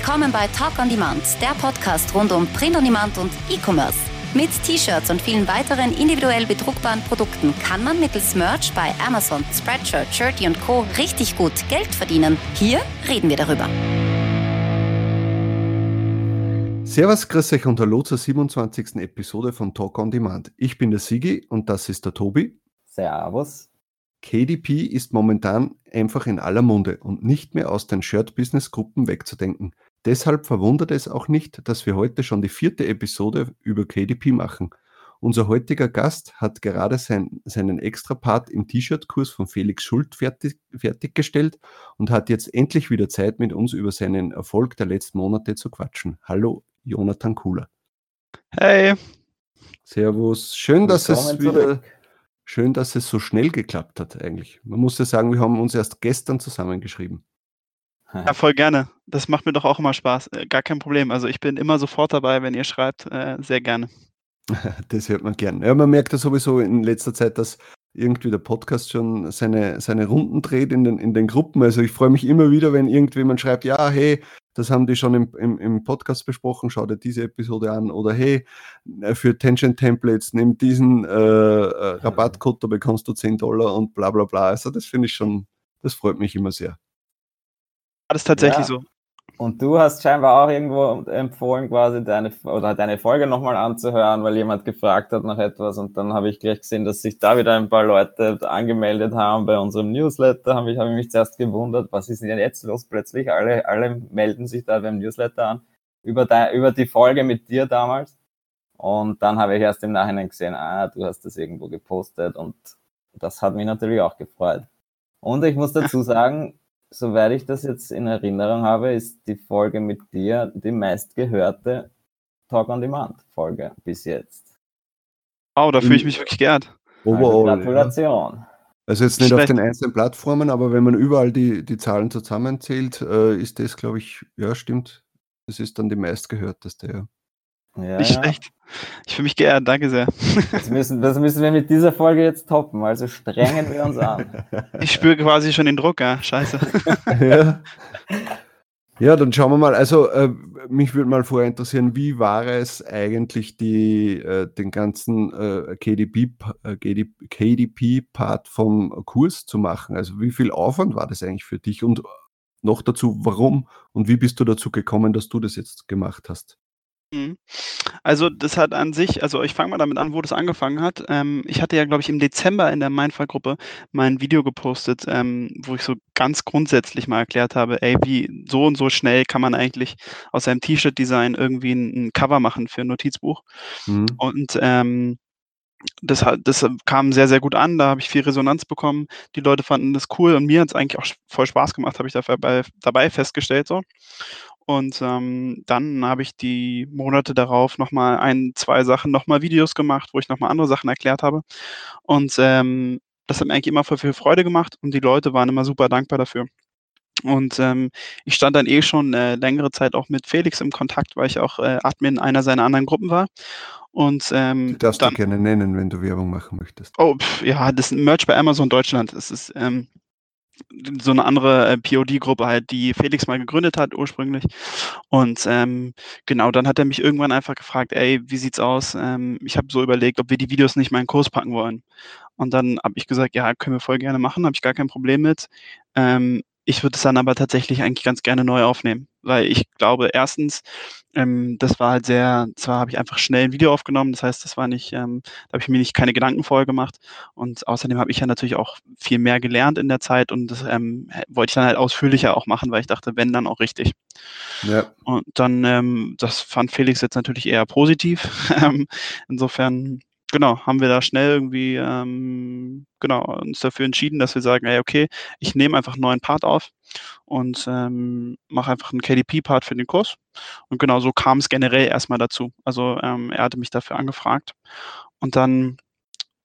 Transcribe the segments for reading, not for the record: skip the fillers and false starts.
Willkommen bei Talk on Demand, der Podcast rund um Print on Demand und E-Commerce. Mit T-Shirts und vielen weiteren individuell bedruckbaren Produkten kann man mittels Merch bei Amazon, Spreadshirt, Shirty und Co. richtig gut Geld verdienen. Hier reden wir darüber. Servus, grüß euch und hallo zur 27. Episode von Talk on Demand. Ich bin der Sigi und das ist der Tobi. Servus. KDP ist momentan einfach in aller Munde und nicht mehr aus den Shirt-Business-Gruppen wegzudenken. Deshalb verwundert es auch nicht, dass wir heute schon die 4. Episode über KDP machen. Unser heutiger Gast hat gerade seinen Extra-Part im T-Shirt-Kurs von Felix Schult fertiggestellt und hat jetzt endlich wieder Zeit, mit uns über seinen Erfolg der letzten Monate zu quatschen. Hallo, Jonathan Kula. Hey. Servus. Schön, dass es so schnell geklappt hat eigentlich. Man muss ja sagen, wir haben uns erst gestern zusammengeschrieben. Ja, voll gerne. Das macht mir doch auch immer Spaß. Gar kein Problem. Also ich bin immer sofort dabei, wenn ihr schreibt. Sehr gerne. Das hört man gern. Ja, man merkt ja sowieso in letzter Zeit, dass irgendwie der Podcast schon seine Runden dreht in den Gruppen. Also ich freue mich immer wieder, wenn irgendjemand schreibt, ja, hey, das haben die schon im Podcast besprochen, schau dir diese Episode an. Oder hey, für Tension Templates, nimm diesen Rabattcode, da bekommst du $10 und bla bla bla. Also das finde ich schon, das freut mich immer sehr. Das ist tatsächlich so. Und du hast scheinbar auch irgendwo empfohlen, quasi deine Folge nochmal anzuhören, weil jemand gefragt hat nach etwas. Und dann habe ich gleich gesehen, dass sich da wieder ein paar Leute angemeldet haben bei unserem Newsletter. Habe ich mich zuerst gewundert, was ist denn jetzt los plötzlich? Alle melden sich da beim Newsletter an über die Folge mit dir damals. Und dann habe ich erst im Nachhinein gesehen, du hast das irgendwo gepostet. Und das hat mich natürlich auch gefreut. Und ich muss dazu sagen, soweit ich das jetzt in Erinnerung habe, ist die Folge mit dir die meistgehörte Talk-on-Demand-Folge bis jetzt. Wow, da fühle ich mich wirklich geehrt. Gratulation. Ja. Also jetzt nicht auf den einzelnen Plattformen, aber wenn man überall die Zahlen zusammenzählt, ist das, glaube ich, ja, stimmt. Das ist dann die meistgehörteste, ja. Ja, nicht schlecht. Ich fühle mich geehrt, danke sehr. Das müssen wir mit dieser Folge jetzt toppen, also strengen wir uns an. Ich spüre quasi schon den Druck, ja, scheiße. Ja, dann schauen wir mal. Also mich würde mal vorher interessieren, wie war es eigentlich den ganzen KDP-Part vom Kurs zu machen? Also wie viel Aufwand war das eigentlich für dich und noch dazu, warum und wie bist du dazu gekommen, dass du das jetzt gemacht hast? Also das hat an sich, also ich fange mal damit an, wo das angefangen hat. Ich hatte ja, glaube ich, im Dezember in der Mindfall-Gruppe mein Video gepostet, wo ich so ganz grundsätzlich mal erklärt habe, wie so und so schnell kann man eigentlich aus einem T-Shirt-Design irgendwie ein Cover machen für ein Notizbuch. Mhm. Und das kam sehr, sehr gut an, da habe ich viel Resonanz bekommen. Die Leute fanden das cool und mir hat es eigentlich auch voll Spaß gemacht, habe ich dabei festgestellt so. Und dann habe ich die Monate darauf nochmal 1, 2 Sachen, nochmal Videos gemacht, wo ich nochmal andere Sachen erklärt habe. Und das hat mir eigentlich immer voll viel Freude gemacht und die Leute waren immer super dankbar dafür. Und ich stand dann schon längere Zeit auch mit Felix im Kontakt, weil ich auch Admin einer seiner anderen Gruppen war. Und die darfst du gerne nennen, wenn du Werbung machen möchtest. Oh, ja, das ist Merch bei Amazon Deutschland. Es ist so eine andere POD-Gruppe halt, die Felix mal gegründet hat ursprünglich. Und genau, dann hat er mich irgendwann einfach gefragt, wie sieht's aus? Ich habe so überlegt, ob wir die Videos nicht mal in den Kurs packen wollen. Und dann habe ich gesagt, ja, können wir voll gerne machen, habe ich gar kein Problem mit. Ich würde es dann aber tatsächlich eigentlich ganz gerne neu aufnehmen, weil ich glaube, erstens, zwar habe ich einfach schnell ein Video aufgenommen, das heißt, das war nicht, da habe ich mir keine Gedanken vorher gemacht und außerdem habe ich ja natürlich auch viel mehr gelernt in der Zeit und das wollte ich dann halt ausführlicher auch machen, weil ich dachte, wenn, dann auch richtig. Ja. Und dann, das fand Felix jetzt natürlich eher positiv, insofern... Genau, haben wir da schnell irgendwie uns dafür entschieden, dass wir sagen, okay, ich nehme einfach einen neuen Part auf und mache einfach einen KDP-Part für den Kurs. Und genau so kam es generell erstmal dazu. Also er hatte mich dafür angefragt und dann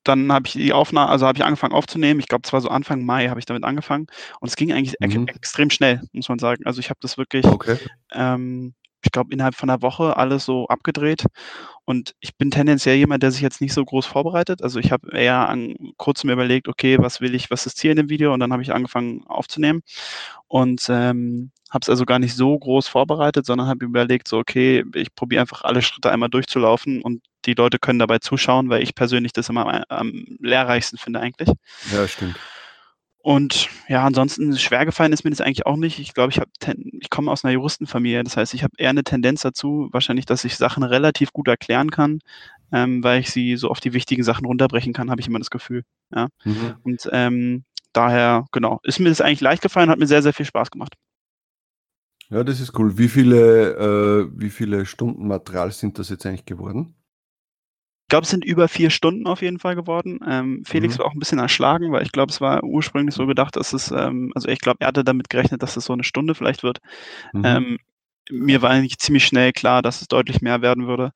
habe ich habe ich angefangen aufzunehmen. Ich glaube, es war so Anfang Mai habe ich damit angefangen und es ging eigentlich extrem schnell, muss man sagen. Also ich habe das wirklich ich glaube, innerhalb von einer Woche alles so abgedreht. Und ich bin tendenziell jemand, der sich jetzt nicht so groß vorbereitet. Also ich habe eher an kurzem überlegt, okay, was will ich, was ist Ziel in dem Video? Und dann habe ich angefangen aufzunehmen und habe es also gar nicht so groß vorbereitet, sondern habe überlegt, so okay, ich probiere einfach alle Schritte einmal durchzulaufen und die Leute können dabei zuschauen, weil ich persönlich das immer am lehrreichsten finde eigentlich. Ja, stimmt. Und ja, ansonsten schwer gefallen ist mir das eigentlich auch nicht. Ich glaube, ich komme aus einer Juristenfamilie. Das heißt, ich habe eher eine Tendenz dazu, wahrscheinlich, dass ich Sachen relativ gut erklären kann, weil ich sie so auf die wichtigen Sachen runterbrechen kann, habe ich immer das Gefühl. Ja. Mhm. Und daher, genau, ist mir das eigentlich leicht gefallen, hat mir sehr, sehr viel Spaß gemacht. Ja, das ist cool. Wie viele Stunden Material sind das jetzt eigentlich geworden? Ich glaube, es sind über 4 Stunden auf jeden Fall geworden. Felix war auch ein bisschen erschlagen, weil ich glaube, es war ursprünglich so gedacht, dass es, also ich glaube, er hatte damit gerechnet, dass es so eine Stunde vielleicht wird. Mir war eigentlich ziemlich schnell klar, dass es deutlich mehr werden würde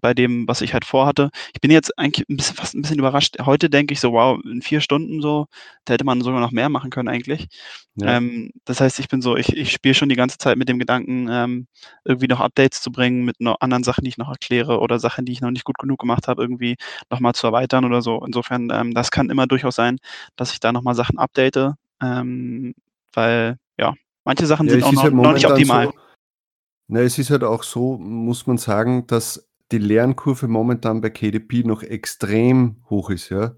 bei dem, was ich halt vorhatte. Ich bin jetzt eigentlich fast ein bisschen überrascht. Heute denke ich so, wow, in 4 Stunden so, da hätte man sogar noch mehr machen können eigentlich. Ja. Das heißt, ich bin so, ich spiele schon die ganze Zeit mit dem Gedanken, irgendwie noch Updates zu bringen mit anderen Sachen, die ich noch erkläre oder Sachen, die ich noch nicht gut genug gemacht habe, irgendwie nochmal zu erweitern oder so. Insofern, das kann immer durchaus sein, dass ich da nochmal Sachen update, weil, ja, manche Sachen sind auch noch nicht optimal. Na, es ist halt auch so, muss man sagen, dass die Lernkurve momentan bei KDP noch extrem hoch ist. Ja?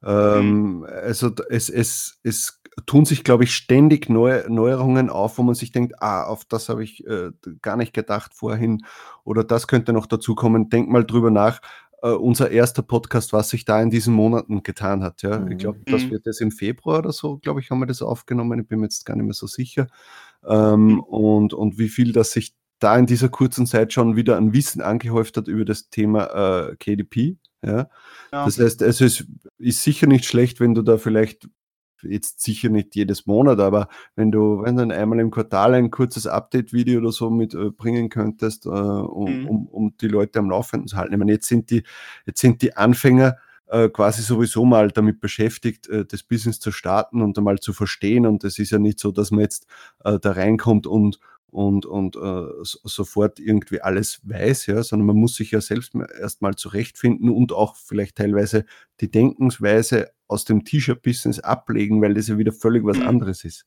Also es tun sich, glaube ich, ständig Neuerungen auf, wo man sich denkt, auf das habe ich gar nicht gedacht vorhin oder das könnte noch dazukommen. Denk mal drüber nach. Unser erster Podcast, was sich da in diesen Monaten getan hat. Ja? Ich glaube, das wird jetzt im Februar oder so, glaube ich, haben wir das aufgenommen. Ich bin mir jetzt gar nicht mehr so sicher. Und wie viel das sich da in dieser kurzen Zeit schon wieder an Wissen angehäuft hat über das Thema KDP. Ja? Ja. Das heißt, also es ist sicher nicht schlecht, wenn du da vielleicht, jetzt sicher nicht jedes Monat, aber wenn du einmal im Quartal ein kurzes Update-Video oder so mitbringen könntest, um die Leute am Laufenden zu halten. Ich meine, jetzt sind die Anfänger quasi sowieso mal damit beschäftigt, das Business zu starten und einmal zu verstehen. Und es ist ja nicht so, dass man jetzt da reinkommt und sofort irgendwie alles weiß, ja, sondern man muss sich ja selbst erstmal zurechtfinden und auch vielleicht teilweise die Denkensweise aus dem T-Shirt-Business ablegen, weil das ja wieder völlig was anderes ist.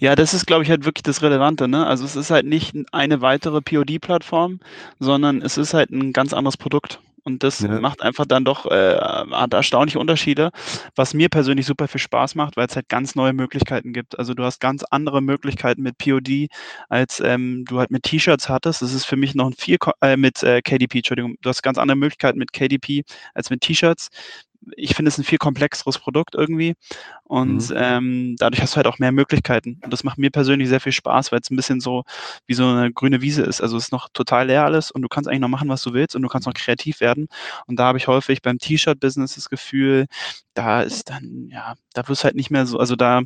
Ja, das ist, glaube ich, halt wirklich das Relevante, ne? Also es ist halt nicht eine weitere POD-Plattform, sondern es ist halt ein ganz anderes Produkt. Und das macht einfach dann doch erstaunliche Unterschiede, was mir persönlich super viel Spaß macht, weil es halt ganz neue Möglichkeiten gibt. Also du hast ganz andere Möglichkeiten mit POD, als du halt mit T-Shirts hattest. Das ist für mich noch ein Du hast ganz andere Möglichkeiten mit KDP als mit T-Shirts. Ich finde es ein viel komplexeres Produkt irgendwie und dadurch hast du halt auch mehr Möglichkeiten und das macht mir persönlich sehr viel Spaß, weil es ein bisschen so wie so eine grüne Wiese ist, also es ist noch total leer alles und du kannst eigentlich noch machen, was du willst und du kannst noch kreativ werden und da habe ich häufig beim T-Shirt-Business das Gefühl, da wirst halt nicht mehr so, also da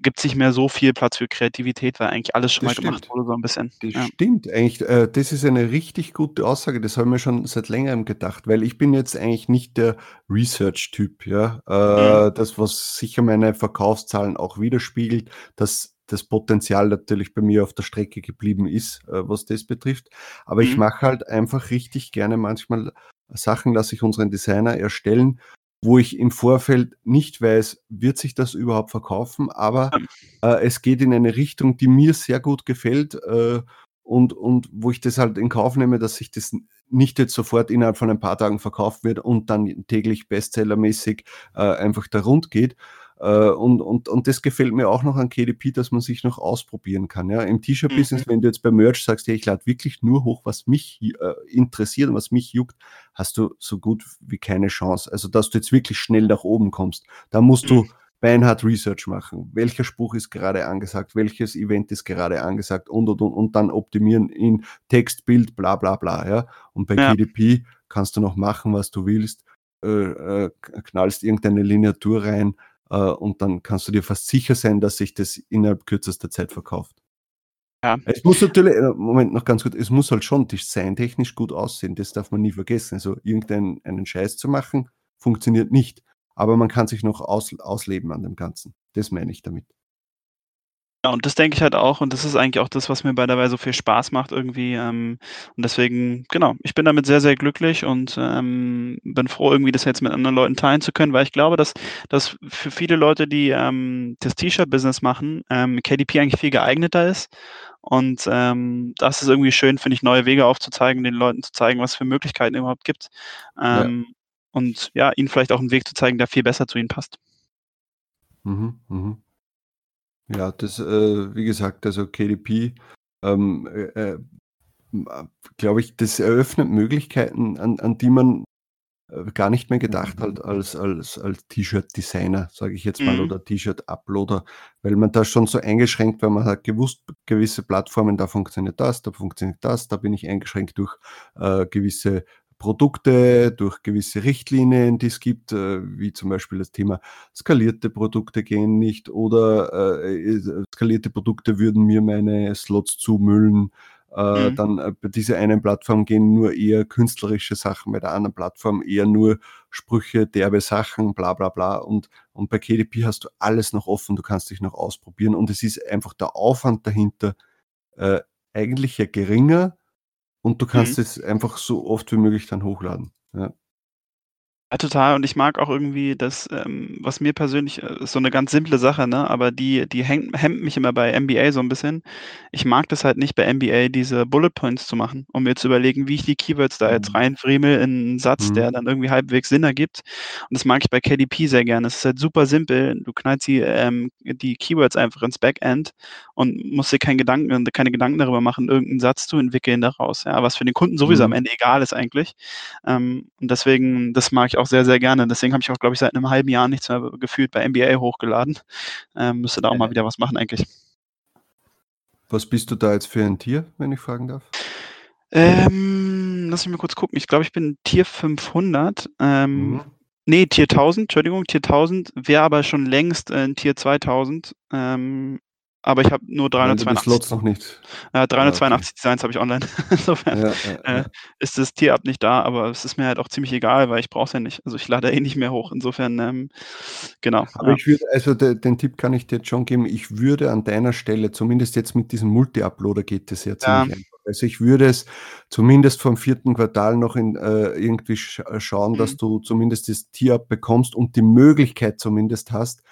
gibt es nicht mehr so viel Platz für Kreativität, weil eigentlich alles schon das mal gemacht wurde so ein bisschen. Das stimmt eigentlich, das ist eine richtig gute Aussage, das haben wir schon seit längerem gedacht, weil ich bin jetzt eigentlich nicht der Research-Typ, ja, das, was sicher meine Verkaufszahlen auch widerspiegelt, dass das Potenzial natürlich bei mir auf der Strecke geblieben ist, was das betrifft, aber ich mache halt einfach richtig gerne manchmal Sachen, lasse ich unseren Designer erstellen, wo ich im Vorfeld nicht weiß, wird sich das überhaupt verkaufen, aber es geht in eine Richtung, die mir sehr gut gefällt und wo ich das halt in Kauf nehme, dass sich das nicht jetzt sofort innerhalb von ein paar Tagen verkauft wird und dann täglich bestsellermäßig einfach da rund geht. Und das gefällt mir auch noch an KDP, dass man sich noch ausprobieren kann. Ja? Im T-Shirt-Business, wenn du jetzt bei Merch sagst, hey, ich lade wirklich nur hoch, was mich interessiert und was mich juckt, hast du so gut wie keine Chance. Also, dass du jetzt wirklich schnell nach oben kommst. Da musst du beinhart Research machen. Welcher Spruch ist gerade angesagt? Welches Event ist gerade angesagt? Und dann optimieren in Text, Bild, bla, bla, bla. Ja? Und bei KDP kannst du noch machen, was du willst. Knallst irgendeine Lineatur rein. Und dann kannst du dir fast sicher sein, dass sich das innerhalb kürzester Zeit verkauft. Ja. Es muss natürlich, Moment, noch ganz kurz, es muss halt schon designtechnisch gut aussehen, das darf man nie vergessen. Also irgendeinen Scheiß zu machen, funktioniert nicht. Aber man kann sich noch ausleben an dem Ganzen. Das meine ich damit. Ja, und das denke ich halt auch, und das ist eigentlich auch das, was mir dabei so viel Spaß macht irgendwie. Und deswegen, genau, ich bin damit sehr, sehr glücklich und bin froh, irgendwie das jetzt mit anderen Leuten teilen zu können, weil ich glaube, dass für viele Leute, die das T-Shirt-Business machen, KDP eigentlich viel geeigneter ist. Und das ist irgendwie schön, finde ich, neue Wege aufzuzeigen, den Leuten zu zeigen, was es für Möglichkeiten überhaupt gibt. Ja. Und ja, ihnen vielleicht auch einen Weg zu zeigen, der viel besser zu ihnen passt. Mhm, mhm. Ja, das, wie gesagt, also KDP, glaube ich, das eröffnet Möglichkeiten, an die man gar nicht mehr gedacht hat als T-Shirt-Designer, sage ich jetzt mal, oder T-Shirt-Uploader, weil man da schon so eingeschränkt, weil man hat gewusst, gewisse Plattformen, da funktioniert das, da bin ich eingeschränkt durch gewisse Produkte, durch gewisse Richtlinien, die es gibt, wie zum Beispiel das Thema skalierte Produkte gehen nicht oder skalierte Produkte würden mir meine Slots zumüllen. Dann bei dieser einen Plattform gehen nur eher künstlerische Sachen, bei der anderen Plattform eher nur Sprüche, derbe Sachen, bla bla bla. Und bei KDP hast du alles noch offen, du kannst dich noch ausprobieren. Und es ist einfach der Aufwand dahinter eigentlich ja geringer. Und du kannst es einfach so oft wie möglich dann hochladen. Ja, total. Und ich mag auch irgendwie das, was mir persönlich, ist so eine ganz simple Sache, ne? Aber die hemmt mich immer bei MBA so ein bisschen. Ich mag das halt nicht, bei MBA diese Bullet Points zu machen, um mir zu überlegen, wie ich die Keywords da jetzt reinfriemel in einen Satz, der dann irgendwie halbwegs Sinn ergibt. Und das mag ich bei KDP sehr gerne. Es ist halt super simpel. Du knallst die Keywords einfach ins Backend und musst dir keine Gedanken darüber machen, irgendeinen Satz zu entwickeln daraus. Ja? Was für den Kunden sowieso am Ende egal ist eigentlich. Und deswegen, das mag ich auch sehr, sehr gerne. Deswegen habe ich auch, glaube ich, seit einem halben Jahr nichts mehr gefühlt bei MBA hochgeladen. Müsste da auch mal wieder was machen eigentlich. Was bist du da jetzt für ein Tier, wenn ich fragen darf? Lass mich mal kurz gucken. Ich glaube, ich bin Tier 500. Nee, Tier 1000. Entschuldigung, Tier 1000. Wäre aber schon längst ein Tier 2000. Aber ich habe nur 382. Die Slots noch nicht. 382 Designs habe ich online. Insofern ist das Tier-Up nicht da, aber es ist mir halt auch ziemlich egal, weil ich brauche es ja nicht. Also ich lade nicht mehr hoch. Insofern, genau. Aber ich würde, also den Tipp kann ich dir jetzt schon geben, ich würde an deiner Stelle, zumindest jetzt mit diesem Multi-Uploader geht das ja ziemlich einfach. Also ich würde es zumindest vom 4. Quartal noch irgendwie schauen, dass du zumindest das Tier-Up bekommst und die Möglichkeit zumindest hast,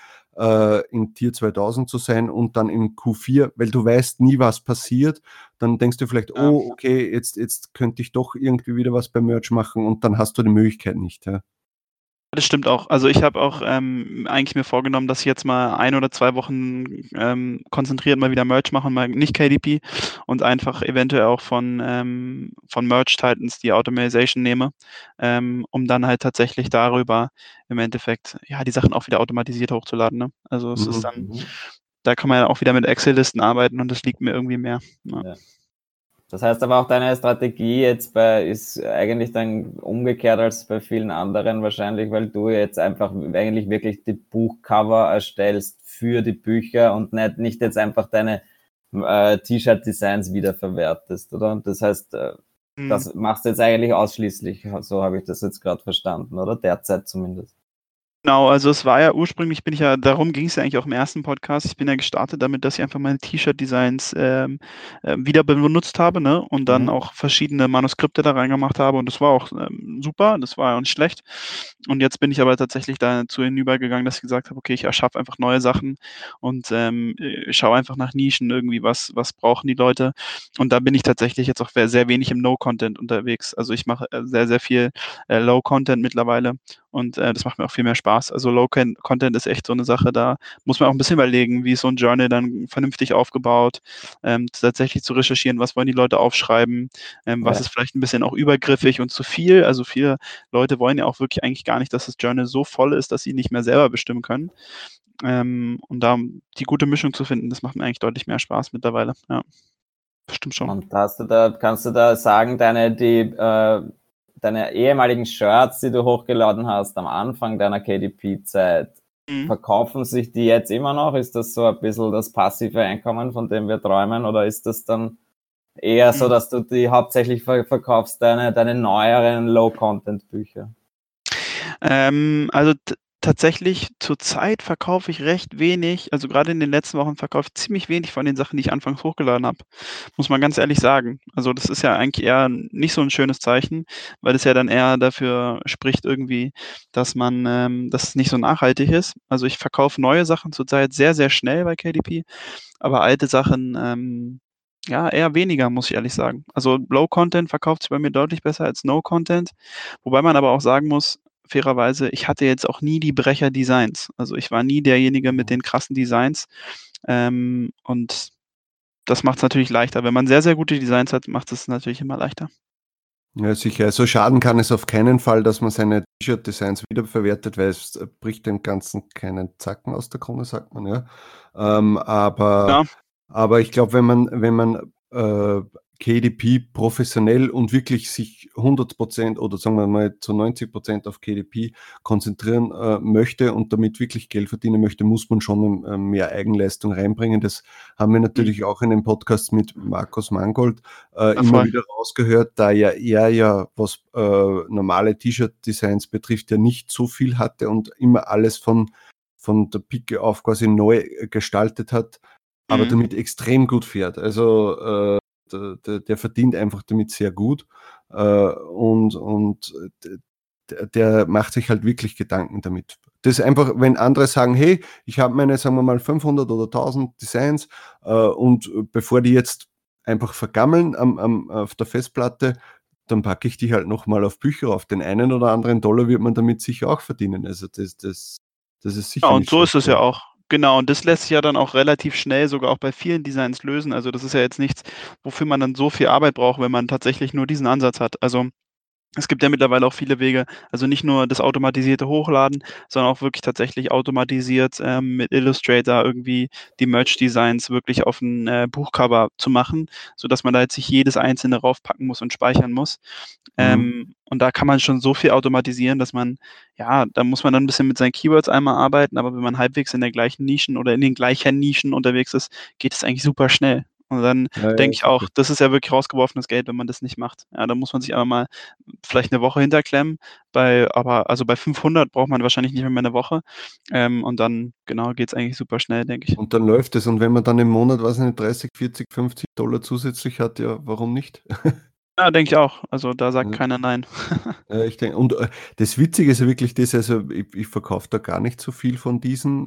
in Tier 2000 zu sein und dann in Q4, weil du weißt nie, was passiert, dann denkst du vielleicht, oh, okay, jetzt könnte ich doch irgendwie wieder was beim Merch machen und dann hast du die Möglichkeit nicht, ja. Das stimmt auch. Also ich habe auch eigentlich mir vorgenommen, dass ich jetzt mal 1 oder 2 Wochen konzentriert mal wieder Merch mache und mal nicht KDP und einfach eventuell auch von Merch Titans die Automation nehme, um dann halt tatsächlich darüber im Endeffekt die Sachen auch wieder automatisiert hochzuladen. Ne? Also es ist dann, da kann man ja auch wieder mit Excel-Listen arbeiten und das liegt mir irgendwie mehr. Ne? Ja. Das heißt aber auch, deine Strategie jetzt ist eigentlich dann umgekehrt als bei vielen anderen wahrscheinlich, weil du jetzt einfach eigentlich wirklich die Buchcover erstellst für die Bücher und nicht jetzt einfach deine T-Shirt-Designs wiederverwertest, oder? Das heißt, das machst du jetzt eigentlich ausschließlich, so habe ich das jetzt gerade verstanden, oder? Derzeit zumindest. Genau, also es war ja ursprünglich, darum ging es ja eigentlich auch im ersten Podcast, ich bin ja gestartet damit, dass ich einfach meine T-Shirt-Designs wieder benutzt habe, ne? Und dann auch verschiedene Manuskripte da reingemacht habe und das war auch super, das war ja auch nicht schlecht und jetzt bin ich aber tatsächlich dazu hinübergegangen, dass ich gesagt habe, okay, ich erschaffe einfach neue Sachen und schaue einfach nach Nischen irgendwie, was brauchen die Leute und da bin ich tatsächlich jetzt auch sehr wenig im No-Content unterwegs, also ich mache sehr, sehr viel Low-Content mittlerweile und das macht mir auch viel mehr Spaß. Also Low-Content ist echt so eine Sache, da muss man auch ein bisschen überlegen, wie ist so ein Journal dann vernünftig aufgebaut, tatsächlich zu recherchieren, was wollen die Leute aufschreiben, was ist vielleicht ein bisschen auch übergriffig und zu viel, also viele Leute wollen ja auch wirklich eigentlich gar nicht, dass das Journal so voll ist, dass sie nicht mehr selber bestimmen können. Und da die gute Mischung zu finden, das macht mir eigentlich deutlich mehr Spaß mittlerweile, ja. Bestimmt schon. Und kannst du da sagen, deine ehemaligen Shirts, die du hochgeladen hast am Anfang deiner KDP-Zeit, verkaufen sich die jetzt immer noch? Ist das so ein bisschen das passive Einkommen, von dem wir träumen? Oder ist das dann eher so, dass du die hauptsächlich verkaufst, deine neueren Low-Content-Bücher? Also tatsächlich zurzeit verkaufe ich recht wenig, also gerade in den letzten Wochen verkaufe ich ziemlich wenig von den Sachen, die ich anfangs hochgeladen habe. Muss man ganz ehrlich sagen. Also das ist ja eigentlich eher nicht so ein schönes Zeichen, weil es ja dann eher dafür spricht irgendwie, dass es nicht so nachhaltig ist. Also ich verkaufe neue Sachen zurzeit sehr, sehr schnell bei KDP, aber alte Sachen, ja, eher weniger, muss ich ehrlich sagen. Also Low-Content verkauft sich bei mir deutlich besser als No-Content, wobei man aber auch sagen muss, fairerweise, ich hatte jetzt auch nie die Brecher-Designs. Also ich war nie derjenige mit den krassen Designs. Und das macht es natürlich leichter. Wenn man sehr, sehr gute Designs hat, macht es natürlich immer leichter. Ja, sicher. So schaden kann es auf keinen Fall, dass man seine T-Shirt-Designs wiederverwertet, weil es bricht dem Ganzen keinen Zacken aus der Krone, sagt man, ja. Aber ich glaube, wenn man KDP professionell und wirklich sich 100% oder sagen wir mal zu 90% auf KDP konzentrieren möchte und damit wirklich Geld verdienen möchte, muss man schon mehr Eigenleistung reinbringen. Das haben wir natürlich auch in dem Podcast mit Markus Mangold immer wieder rausgehört, da ja er ja, was normale T-Shirt-Designs betrifft, ja nicht so viel hatte und immer alles von der Pike auf quasi neu gestaltet hat, aber damit extrem gut fährt. Also der verdient einfach damit sehr gut und der macht sich halt wirklich Gedanken damit. Das ist einfach, wenn andere sagen, hey, ich habe meine, sagen wir mal, 500 oder 1000 Designs und bevor die jetzt einfach vergammeln auf der Festplatte, dann packe ich die halt nochmal auf Bücher auf. Den einen oder anderen Dollar wird man damit sicher auch verdienen. Also das ist sicher. Ja, und so ist es ja auch. Genau, und das lässt sich ja dann auch relativ schnell sogar auch bei vielen Designs lösen. Also das ist ja jetzt nichts, wofür man dann so viel Arbeit braucht, wenn man tatsächlich nur diesen Ansatz hat. Also es gibt ja mittlerweile auch viele Wege, also nicht nur das automatisierte Hochladen, sondern auch wirklich tatsächlich automatisiert mit Illustrator irgendwie die Merch-Designs wirklich auf ein Buchcover zu machen, sodass man da jetzt nicht jedes einzelne raufpacken muss und speichern muss. Und da kann man schon so viel automatisieren, dass man, ja, da muss man dann ein bisschen mit seinen Keywords einmal arbeiten, aber wenn man halbwegs in der gleichen Nischen oder in den gleichen Nischen unterwegs ist, geht es eigentlich super schnell. Und dann denke ich auch, das ist ja wirklich rausgeworfenes Geld, wenn man das nicht macht. Ja, da muss man sich aber mal vielleicht eine Woche hinterklemmen. Bei 500 braucht man wahrscheinlich nicht mehr eine Woche. Und dann, genau, geht es eigentlich super schnell, denke ich. Und dann läuft es. Und wenn man dann im Monat, weiß nicht, 30, 40, 50 Dollar zusätzlich hat, ja, warum nicht? Ja, denke ich auch. Also da sagt keiner nein. Ich denke, und das Witzige ist ja wirklich das, also ich verkaufe da gar nicht so viel von diesen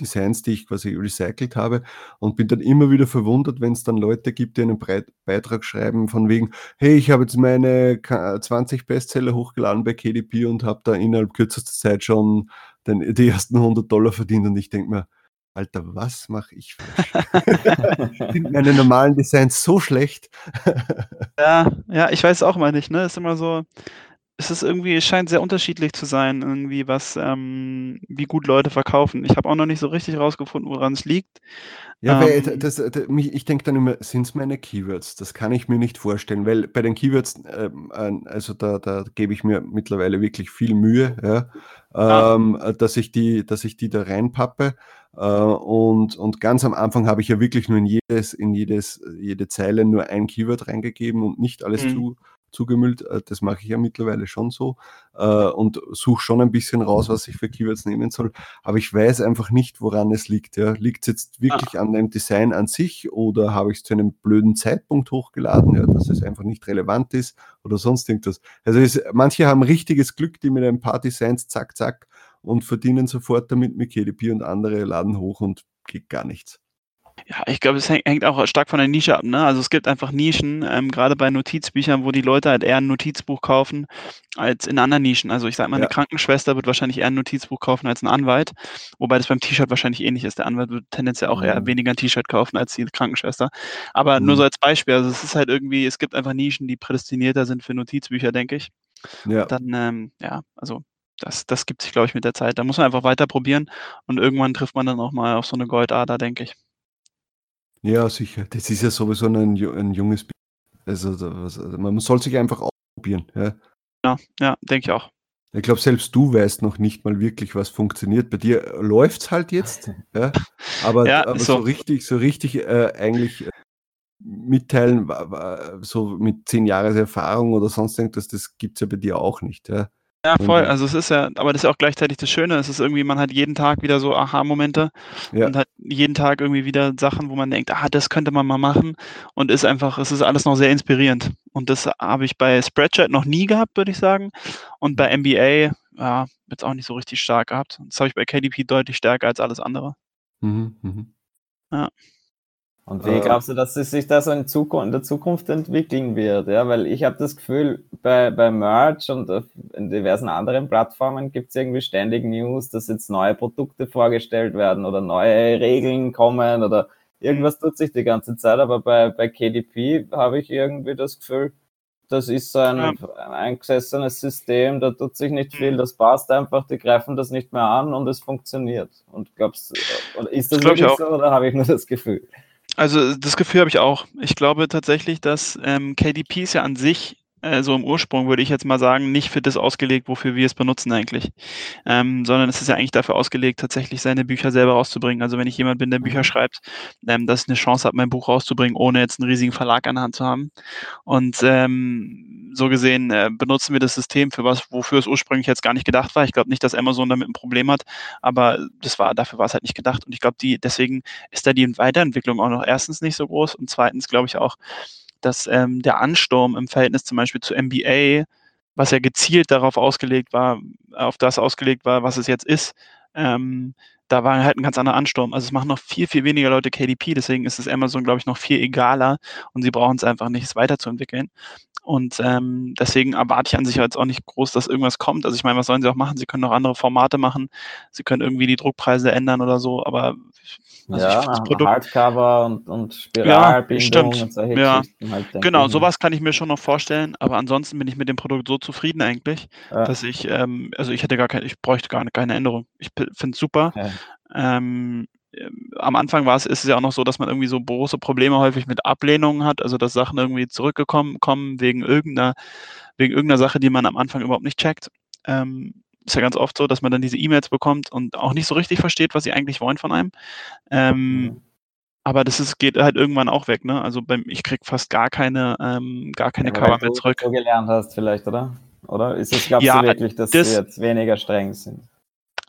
Designs, die ich quasi recycelt habe und bin dann immer wieder verwundert, wenn es dann Leute gibt, die einen Beitrag schreiben von wegen, hey, ich habe jetzt meine 20 Bestseller hochgeladen bei KDP und habe da innerhalb kürzester Zeit schon die ersten 100 Dollar verdient und ich denke mir, Alter, was mache ich falsch? Sind meine normalen Designs so schlecht? Ja, ich weiß auch mal nicht, ne? Ist immer so. Es scheint sehr unterschiedlich zu sein, irgendwie, wie gut Leute verkaufen. Ich habe auch noch nicht so richtig rausgefunden, woran es liegt. Ja, weil ich denke dann immer, sind es meine Keywords? Das kann ich mir nicht vorstellen, weil bei den Keywords, also da gebe ich mir mittlerweile wirklich viel Mühe, ja, dass ich die da reinpappe. Und ganz am Anfang habe ich ja wirklich nur jede Zeile nur ein Keyword reingegeben und nicht alles zugemüllt, das mache ich ja mittlerweile schon so und suche schon ein bisschen raus, was ich für Keywords nehmen soll, aber ich weiß einfach nicht, woran es liegt. Ja. Liegt es jetzt wirklich an dem Design an sich oder habe ich es zu einem blöden Zeitpunkt hochgeladen, ja, dass es einfach nicht relevant ist oder sonst irgendwas. Also manche haben richtiges Glück, die mit ein paar Designs zack, zack und verdienen sofort damit mit KDP und andere laden hoch und geht gar nichts. Ja, ich glaube, es hängt auch stark von der Nische ab, ne? Also es gibt einfach Nischen, gerade bei Notizbüchern, wo die Leute halt eher ein Notizbuch kaufen als in anderen Nischen. Also ich sage mal, eine Krankenschwester wird wahrscheinlich eher ein Notizbuch kaufen als ein Anwalt, wobei das beim T-Shirt wahrscheinlich ähnlich ist. Der Anwalt wird tendenziell auch eher weniger ein T-Shirt kaufen als die Krankenschwester. Aber nur so als Beispiel, also es ist halt irgendwie, es gibt einfach Nischen, die prädestinierter sind für Notizbücher, denke ich. Ja. Und dann, also das gibt sich, glaube ich, mit der Zeit. Da muss man einfach weiter probieren und irgendwann trifft man dann auch mal auf so eine Goldader, denke ich. Ja, sicher. Das ist ja sowieso ein junges Bild. Also man soll sich einfach ausprobieren. Ja, denke ich auch. Ich glaube, selbst du weißt noch nicht mal wirklich, was funktioniert. Bei dir läuft es halt jetzt. Ja? Aber so richtig eigentlich mitteilen, so mit 10 Jahre Erfahrung oder sonst irgendwas, das gibt es ja bei dir auch nicht. Ja? Ja, voll. Also es ist ja, aber das ist ja auch gleichzeitig das Schöne. Es ist irgendwie, man hat jeden Tag wieder so Aha-Momente und hat jeden Tag irgendwie wieder Sachen, wo man denkt, ah, das könnte man mal machen, und ist einfach, es ist alles noch sehr inspirierend. Und das habe ich bei Spreadshirt noch nie gehabt, würde ich sagen. Und bei MBA, ja, jetzt auch nicht so richtig stark gehabt. Das habe ich bei KDP deutlich stärker als alles andere. Mhm, mhm. Ja. Und wie glaubst du, dass sich das in der Zukunft entwickeln wird? Ja, weil ich habe das Gefühl, bei Merch und in diversen anderen Plattformen gibt es irgendwie ständig News, dass jetzt neue Produkte vorgestellt werden oder neue Regeln kommen oder irgendwas tut sich die ganze Zeit. Aber bei KDP habe ich irgendwie das Gefühl, das ist so ein eingesessenes System, da tut sich nicht viel, das passt einfach, die greifen das nicht mehr an und es funktioniert. Und glaubst du, ist das wirklich so oder habe ich nur das Gefühl? Also das Gefühl habe ich auch. Ich glaube tatsächlich, dass KDP ist ja an sich, so im Ursprung würde ich jetzt mal sagen, nicht für das ausgelegt, wofür wir es benutzen eigentlich, sondern es ist ja eigentlich dafür ausgelegt, tatsächlich seine Bücher selber rauszubringen. Also wenn ich jemand bin, der Bücher schreibt, dass ich eine Chance habe, mein Buch rauszubringen, ohne jetzt einen riesigen Verlag an der Hand zu haben. Und so gesehen benutzen wir das System für was, wofür es ursprünglich jetzt gar nicht gedacht war. Ich glaube nicht, dass Amazon damit ein Problem hat, aber dafür war es halt nicht gedacht. Und ich glaube, deswegen ist da die Weiterentwicklung auch noch erstens nicht so groß und zweitens glaube ich auch, dass der Ansturm im Verhältnis zum Beispiel zu MBA, was ja gezielt auf das ausgelegt war, was es jetzt ist, da war halt ein ganz anderer Ansturm. Also es machen noch viel, viel weniger Leute KDP, deswegen ist es Amazon, glaube ich, noch viel egaler und sie brauchen es einfach nicht, es weiterzuentwickeln. Und deswegen erwarte ich an sich jetzt auch nicht groß, dass irgendwas kommt. Also ich meine, was sollen sie auch machen? Sie können noch andere Formate machen, sie können irgendwie die Druckpreise ändern oder so, aber das Produkt, Hardcover und Spiralbindung und solche Geschichten halt denken. Genau, sowas kann ich mir schon noch vorstellen, aber ansonsten bin ich mit dem Produkt so zufrieden eigentlich, dass ich, ich bräuchte gar keine Änderung. Ich finde es super. Okay. Am Anfang ist es ja auch noch so, dass man irgendwie so große Probleme häufig mit Ablehnungen hat, also dass Sachen irgendwie zurückkommen wegen irgendeiner Sache, die man am Anfang überhaupt nicht checkt. Ist ja ganz oft so, dass man dann diese E-Mails bekommt und auch nicht so richtig versteht, was sie eigentlich wollen von einem. Aber das geht halt irgendwann auch weg, ne? Also ich krieg fast gar keine Cover mehr zurück. Weil du gelernt hast vielleicht, oder? Oder ist es, glaubst du wirklich, dass sie jetzt weniger streng sind?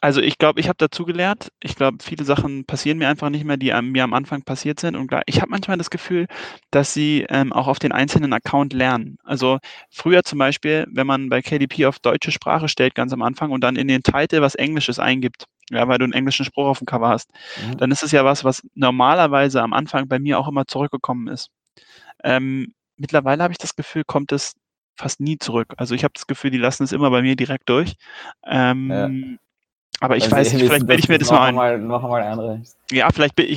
Also ich glaube, ich habe dazugelernt. Ich glaube, viele Sachen passieren mir einfach nicht mehr, die mir am Anfang passiert sind. Und ich habe manchmal das Gefühl, dass sie auch auf den einzelnen Account lernen. Also früher zum Beispiel, wenn man bei KDP auf deutsche Sprache stellt, ganz am Anfang, und dann in den Titel was Englisches eingibt, weil du einen englischen Spruch auf dem Cover hast, dann ist es ja was normalerweise am Anfang bei mir auch immer zurückgekommen ist. Mittlerweile habe ich das Gefühl, kommt es fast nie zurück. Also ich habe das Gefühl, die lassen es immer bei mir direkt durch. Aber ich weiß nicht, vielleicht bilde ich mir das nur ein. Ja,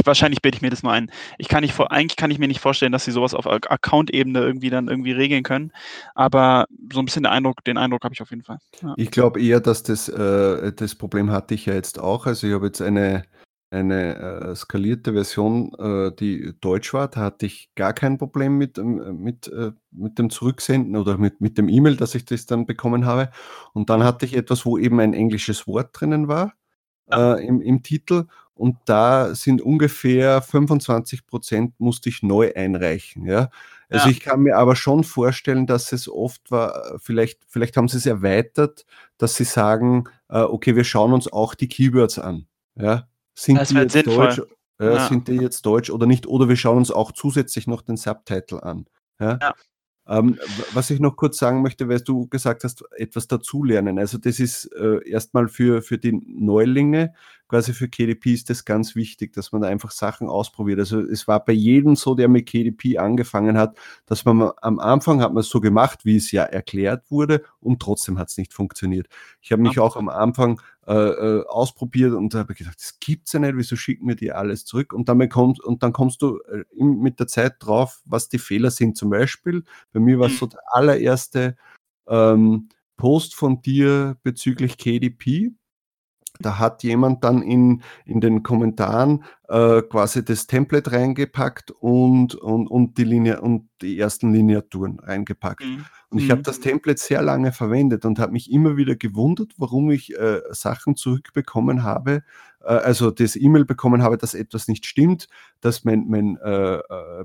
wahrscheinlich bilde ich mir das nur ein. Eigentlich kann ich mir nicht vorstellen, dass sie sowas auf Account-Ebene irgendwie regeln können. Aber so ein bisschen den Eindruck habe ich auf jeden Fall. Ja. Ich glaube eher, dass das Problem hatte ich ja jetzt auch. Also ich habe jetzt eine skalierte Version, die deutsch war, da hatte ich gar kein Problem mit dem Zurücksenden oder mit dem E-Mail, dass ich das dann bekommen habe. Und dann hatte ich etwas, wo eben ein englisches Wort drinnen war im Titel, und da sind ungefähr 25% musste ich neu einreichen. Ja? Also ich kann mir aber schon vorstellen, dass es oft war, vielleicht haben sie es erweitert, dass sie sagen, okay, wir schauen uns auch die Keywords an. Ja. Sind die jetzt deutsch oder nicht? Oder wir schauen uns auch zusätzlich noch den Subtitle an. Ja? Ja. Was ich noch kurz sagen möchte, weil du gesagt hast, etwas dazulernen. Also das ist erstmal für die Neulinge, quasi für KDP ist das ganz wichtig, dass man da einfach Sachen ausprobiert. Also es war bei jedem so, der mit KDP angefangen hat, dass man am Anfang hat man es so gemacht, wie es ja erklärt wurde, und trotzdem hat es nicht funktioniert. Ich habe mich auch am Anfang ausprobiert und habe gedacht, das gibt's ja nicht, wieso schicken wir dir alles zurück? Und dann kommst du mit der Zeit drauf, was die Fehler sind. Zum Beispiel, bei mir war es so der allererste Post von dir bezüglich KDP. Da hat jemand dann in den Kommentaren quasi das Template reingepackt und die Linie und die ersten Lineaturen reingepackt. Und ich habe das Template sehr lange verwendet und habe mich immer wieder gewundert, warum ich Sachen zurückbekommen habe, also das E-Mail bekommen habe, dass etwas nicht stimmt, dass mein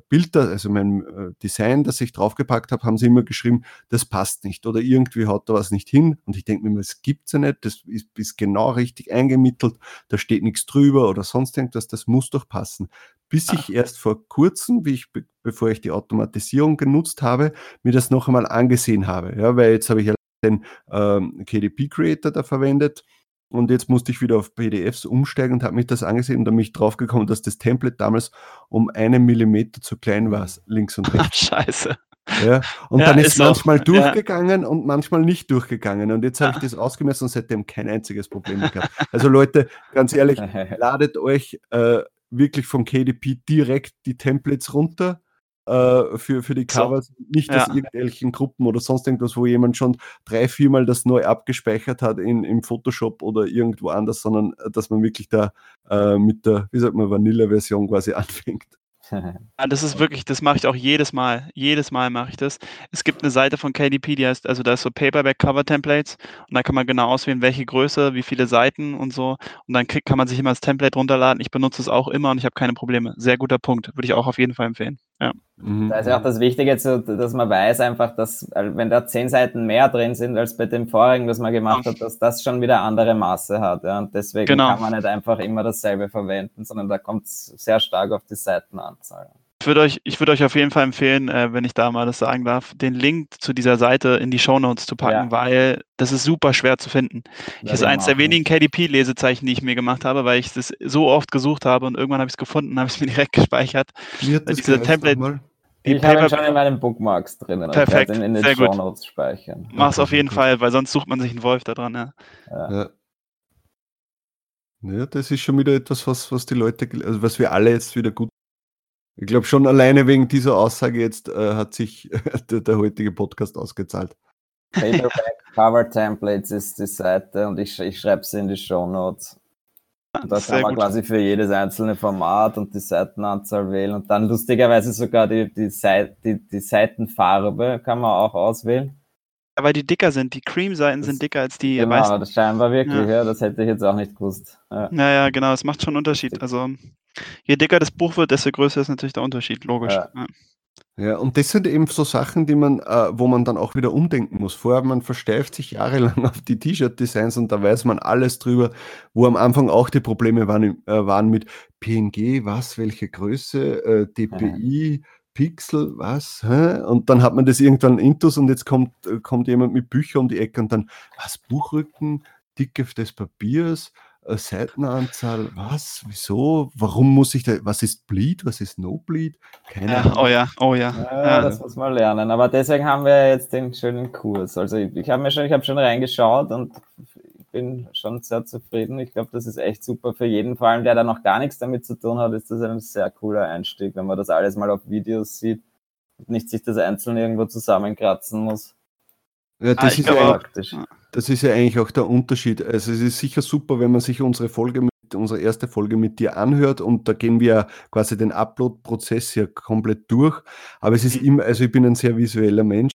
Bild, also mein Design, das ich draufgepackt habe, haben sie immer geschrieben, das passt nicht oder irgendwie haut da was nicht hin. Und ich denke mir, das gibt es ja nicht, das ist genau richtig eingemittelt, da steht nichts drüber oder sonst irgendwas, das muss doch passen. Bis ich erst vor kurzem, bevor ich die Automatisierung genutzt habe, mir das noch einmal angesehen habe. Ja, weil jetzt habe ich ja den KDP-Creator da verwendet. Und jetzt musste ich wieder auf PDFs umsteigen und habe mich das angesehen und dann bin ich draufgekommen, dass das Template damals um 1 Millimeter zu klein war, links und rechts. Scheiße. Ja, und ja, dann ist manchmal durchgegangen und manchmal nicht durchgegangen. Und jetzt habe ich das ausgemessen und seitdem kein einziges Problem gehabt. Also Leute, ganz ehrlich, ladet euch wirklich vom KDP direkt die Templates runter. Für die Covers, nicht aus irgendwelchen Gruppen oder sonst irgendwas, wo jemand schon 3-4 Mal das neu abgespeichert hat im Photoshop oder irgendwo anders, sondern dass man wirklich da mit der, wie sagt man, Vanilla-Version quasi anfängt. Ja, das ist wirklich, das mache ich auch jedes Mal. Jedes Mal mache ich das. Es gibt eine Seite von KDP, die heißt, also da ist so Paperback-Cover-Templates und da kann man genau auswählen, welche Größe, wie viele Seiten und so und dann kann man sich immer das Template runterladen. Ich benutze es auch immer und ich habe keine Probleme. Sehr guter Punkt. Würde ich auch auf jeden Fall empfehlen. Ja. Da ist ja auch das Wichtige, dass man weiß einfach, dass wenn da 10 Seiten mehr drin sind als bei dem vorigen, das man gemacht hat, dass das schon wieder andere Maße hat. Ja? Und deswegen kann man nicht einfach immer dasselbe verwenden, sondern da kommt es sehr stark auf die Seitenanzahl. Ich würde euch auf jeden Fall empfehlen, wenn ich da mal das sagen darf, den Link zu dieser Seite in die Shownotes zu packen, weil das ist super schwer zu finden. Das ist eins der wenigen KDP-Lesezeichen, die ich mir gemacht habe, weil ich das so oft gesucht habe und irgendwann habe ich es gefunden, habe ich es mir direkt gespeichert. Diese Template. Ich habe ihn schon in meinen Bookmarks drinnen. Perfekt, in den Shownotes speichern. Mach's auf jeden Fall, weil sonst sucht man sich einen Wolf da dran. Ja, das ist schon wieder etwas, was die Leute, also was wir alle jetzt wieder gut. Ich glaube, schon alleine wegen dieser Aussage jetzt hat sich der heutige Podcast ausgezahlt. Paperback Cover Templates ist die Seite und ich schreibe sie in die Shownotes. Und da kann man quasi für jedes einzelne Format und die Seitenanzahl wählen und dann lustigerweise sogar die Seitenfarbe kann man auch auswählen. Ja, weil die dicker sind, die Cream-Seiten sind dicker als die weißen. Genau, das scheinbar wirklich, ja, das hätte ich jetzt auch nicht gewusst. Ja, genau, es macht schon einen Unterschied, also... Je dicker das Buch wird, desto größer ist natürlich der Unterschied, logisch. Ja, und das sind eben so Sachen, die man, wo man dann auch wieder umdenken muss. Vorher, man versteift sich jahrelang auf die T-Shirt-Designs und da weiß man alles drüber, wo am Anfang auch die Probleme waren mit PNG, was, welche Größe, DPI, Pixel, was? Und dann hat man das irgendwann intus und jetzt kommt jemand mit Büchern um die Ecke und dann, was, Buchrücken, Dicke des Papiers, Seitenanzahl, was, wieso, warum muss ich da, was ist Bleed, was ist No-Bleed, keine Ahnung. Das muss man lernen, aber deswegen haben wir jetzt den schönen Kurs, also ich habe schon reingeschaut und bin schon sehr zufrieden, ich glaube, das ist echt super für jeden, vor allem der da noch gar nichts damit zu tun hat, ist das ein sehr cooler Einstieg, wenn man das alles mal auf Videos sieht und nicht sich das einzeln irgendwo zusammenkratzen muss. Ja, das ist ja eigentlich auch der Unterschied. Also es ist sicher super, wenn man sich unsere erste Folge mit dir anhört und da gehen wir quasi den Upload-Prozess hier komplett durch. Aber es ist immer, also ich bin ein sehr visueller Mensch.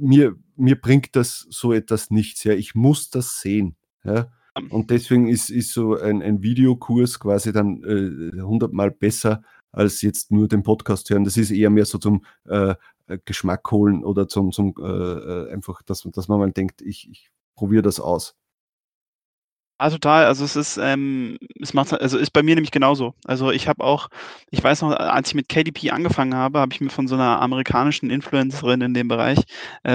Mir bringt das so etwas nichts. Ja, ich muss das sehen. Ja? Und deswegen ist so ein Videokurs quasi dann 100-mal besser als jetzt nur den Podcast hören. Das ist eher mehr so zum Geschmack holen oder zum einfach, dass man mal denkt, ich probiere das aus. Ja, total. Also es ist, ist bei mir nämlich genauso. Also ich weiß noch, als ich mit KDP angefangen habe, habe ich mir von so einer amerikanischen Influencerin in dem Bereich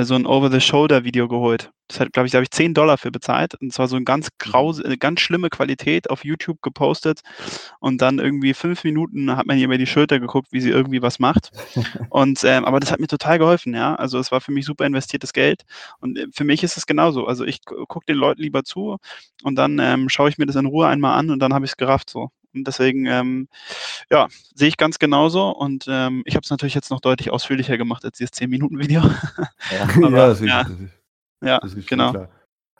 so ein Over-the-Shoulder-Video geholt. Das hat, glaube ich, da habe ich $10 für bezahlt und zwar so eine ganz schlimme Qualität auf YouTube gepostet und dann irgendwie 5 Minuten hat man ihr über die Schulter geguckt, wie sie irgendwie was macht und aber das hat mir total geholfen, ja, also es war für mich super investiertes Geld und für mich ist es genauso, also ich gucke den Leuten lieber zu und dann schaue ich mir das in Ruhe einmal an und dann habe ich es gerafft so. Deswegen, sehe ich ganz genauso und ich habe es natürlich jetzt noch deutlich ausführlicher gemacht als dieses 10-Minuten-Video. Das ist genau.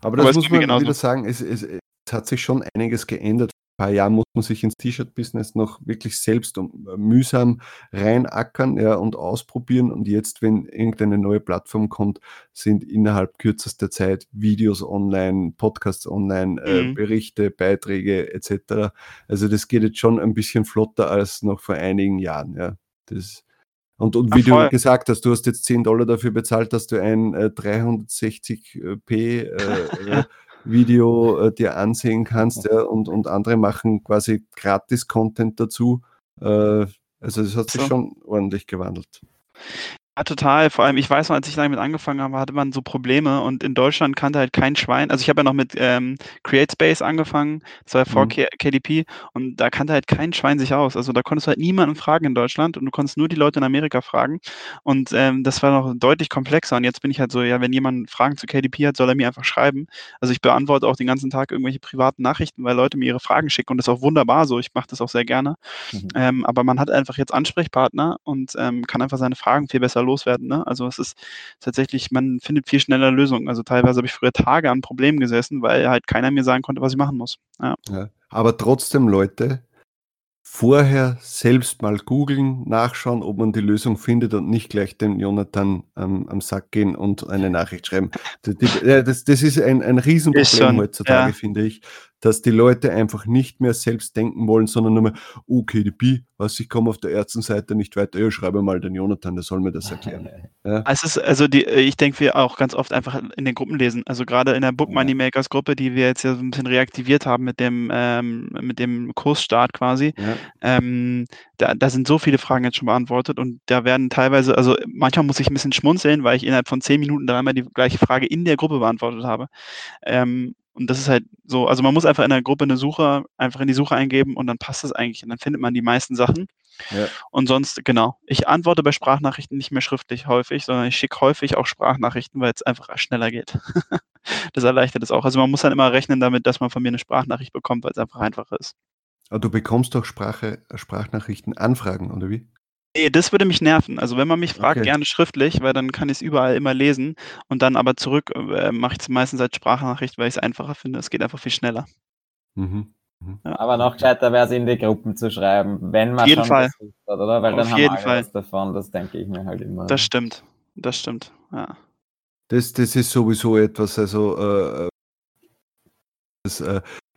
Aber das muss man wieder sagen, es hat sich schon einiges geändert paar Jahren muss man sich ins T-Shirt-Business noch wirklich selbst und mühsam reinackern, ja, und ausprobieren. Und jetzt, wenn irgendeine neue Plattform kommt, sind innerhalb kürzester Zeit Videos online, Podcasts online, Berichte, Beiträge etc. Also das geht jetzt schon ein bisschen flotter als noch vor einigen Jahren. Ja. Das Und wie du gesagt hast, du hast jetzt $10 dafür bezahlt, dass du ein 360p Video dir ansehen kannst, ja, und andere machen quasi Gratis-Content dazu. Also das hat sich schon ordentlich gewandelt. Ja, total. Vor allem, ich weiß noch, als ich damit angefangen habe, hatte man so Probleme und in Deutschland kannte halt kein Schwein. Also ich habe ja noch mit CreateSpace angefangen, das war vor KDP, und da kannte halt kein Schwein sich aus. Also da konntest du halt niemanden fragen in Deutschland und du konntest nur die Leute in Amerika fragen und das war noch deutlich komplexer und jetzt bin ich halt so, ja, wenn jemand Fragen zu KDP hat, soll er mir einfach schreiben. Also ich beantworte auch den ganzen Tag irgendwelche privaten Nachrichten, weil Leute mir ihre Fragen schicken und das ist auch wunderbar so. Ich mache das auch sehr gerne. Aber man hat einfach jetzt Ansprechpartner und kann einfach seine Fragen viel besser loswerden. Ne? Also es ist tatsächlich, man findet viel schneller Lösungen. Also teilweise habe ich früher Tage an Problemen gesessen, weil halt keiner mir sagen konnte, was ich machen muss. Ja. Ja, aber trotzdem, Leute, vorher selbst mal googeln, nachschauen, ob man die Lösung findet und nicht gleich dem Jonathan am Sack gehen und eine Nachricht schreiben. Das ist ein Riesenproblem heutzutage, finde ich, dass die Leute einfach nicht mehr selbst denken wollen, sondern nur mal, KDP, was, ich komme auf der ersten Seite nicht weiter, ja, schreibe mal den Jonathan, der soll mir das erklären. Ja. Es ist, ich denke, wir auch ganz oft einfach in den Gruppen lesen, also gerade in der Book Moneymakers Gruppe, die wir jetzt ja so ein bisschen reaktiviert haben mit dem Kursstart quasi, da sind so viele Fragen jetzt schon beantwortet und da werden teilweise, also manchmal muss ich ein bisschen schmunzeln, weil ich innerhalb von 10 Minuten dreimal die gleiche Frage in der Gruppe beantwortet habe. Und das ist halt so, also man muss einfach in der Gruppe einfach in die Suche eingeben und dann passt es eigentlich und dann findet man die meisten Sachen. Ja. Und sonst, genau, ich antworte bei Sprachnachrichten nicht mehr schriftlich häufig, sondern ich schicke häufig auch Sprachnachrichten, weil es einfach schneller geht. Das erleichtert es auch. Also man muss dann immer rechnen damit, dass man von mir eine Sprachnachricht bekommt, weil es einfach einfacher ist. Aber du bekommst doch Sprachnachrichten, Anfragen, oder wie? Nee, das würde mich nerven. Also wenn man mich fragt, gerne schriftlich, weil dann kann ich es überall immer lesen und dann aber zurück mache ich es meistens als Sprachnachricht, weil ich es einfacher finde. Es geht einfach viel schneller. Ja. Aber noch gescheiter wäre es, in die Gruppen zu schreiben, wenn man schon was hat, oder? Weil dann haben wir alles davon, das denke ich mir halt immer. Das stimmt, ja. Das ist sowieso etwas, also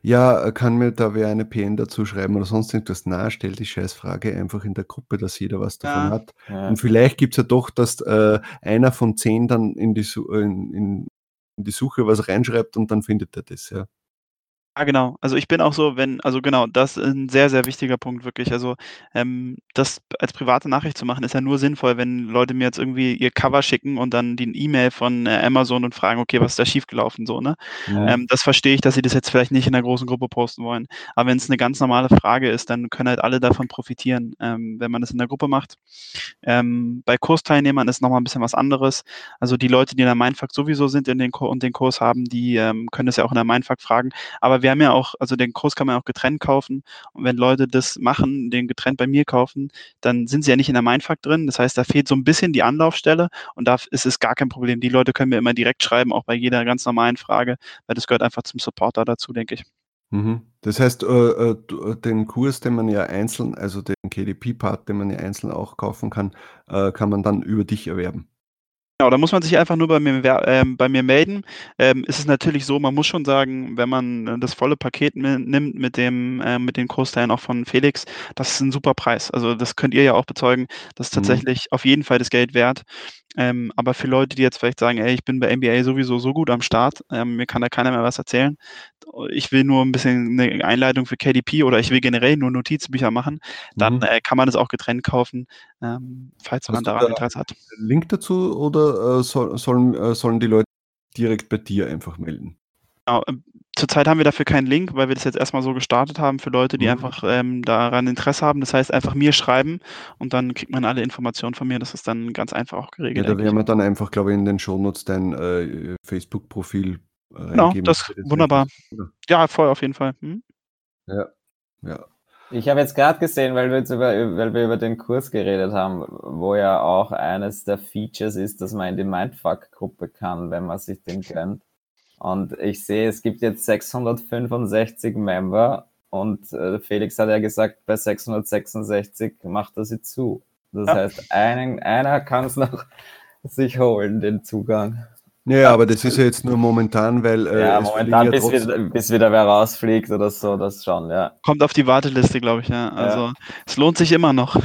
ja, kann mir da wer eine PN dazu schreiben oder sonst irgendwas? Na, stell die Scheißfrage einfach in der Gruppe, dass jeder was davon hat. Ja. Und vielleicht gibt es ja doch, dass einer von 10 dann in die Suche was reinschreibt und dann findet er das, ja. Ja, genau. Also ich bin auch so, das ist ein sehr, sehr wichtiger Punkt, wirklich. Also das als private Nachricht zu machen, ist ja nur sinnvoll, wenn Leute mir jetzt irgendwie ihr Cover schicken und dann die E-Mail von Amazon und fragen, okay, was ist da schiefgelaufen, so, ne? Ja. Das verstehe ich, dass sie das jetzt vielleicht nicht in der großen Gruppe posten wollen. Aber wenn es eine ganz normale Frage ist, dann können halt alle davon profitieren, wenn man das in der Gruppe macht. Bei Kursteilnehmern ist nochmal ein bisschen was anderes. Also die Leute, die in der Mindfuck sowieso sind und den Kurs haben, die können das ja auch in der Mindfuck fragen. Aber wir haben ja auch, also den Kurs kann man auch getrennt kaufen und wenn Leute das machen, den getrennt bei mir kaufen, dann sind sie ja nicht in der Mindfuck drin, das heißt, da fehlt so ein bisschen die Anlaufstelle und da ist es gar kein Problem. Die Leute können mir immer direkt schreiben, auch bei jeder ganz normalen Frage, weil das gehört einfach zum Supporter dazu, denke ich. Das heißt, den Kurs, den man ja einzeln, also den KDP-Part, den man ja einzeln auch kaufen kann man dann über dich erwerben. Genau, da muss man sich einfach nur bei mir melden. Ist es natürlich so, man muss schon sagen, wenn man das volle Paket nimmt mit den Kursteilen auch von Felix, das ist ein super Preis. Also das könnt ihr ja auch bezeugen, das ist tatsächlich auf jeden Fall das Geld wert. Aber für Leute, die jetzt vielleicht sagen, ich bin bei MBA sowieso so gut am Start, mir kann da keiner mehr was erzählen, ich will nur ein bisschen eine Einleitung für KDP oder ich will generell nur Notizbücher machen, dann kann man das auch getrennt kaufen, falls man daran Interesse hat. Link dazu oder sollen die Leute direkt bei dir einfach melden? Genau, zurzeit haben wir dafür keinen Link, weil wir das jetzt erstmal so gestartet haben für Leute, die einfach daran Interesse haben. Das heißt, einfach mir schreiben und dann kriegt man alle Informationen von mir. Das ist dann ganz einfach auch geregelt. Ja, da werden wir dann einfach, glaube ich, in den Shownotes dein Facebook-Profil reingeben. Genau, das ist wunderbar. Ja, voll auf jeden Fall. Ja. Ich habe jetzt gerade gesehen, weil wir über den Kurs geredet haben, wo ja auch eines der Features ist, dass man in die Mindfuck-Gruppe kann, wenn man sich den kennt. Und ich sehe, es gibt jetzt 665 Member Und Felix hat ja gesagt, bei 666 macht er sie zu. Das heißt, einer kann es noch sich holen, den Zugang. Ja, aber das ist ja jetzt nur momentan, weil... ja, momentan, bis wieder wer rausfliegt oder so, das schon, ja. Kommt auf die Warteliste, glaube ich, ja. Also, es lohnt sich immer noch.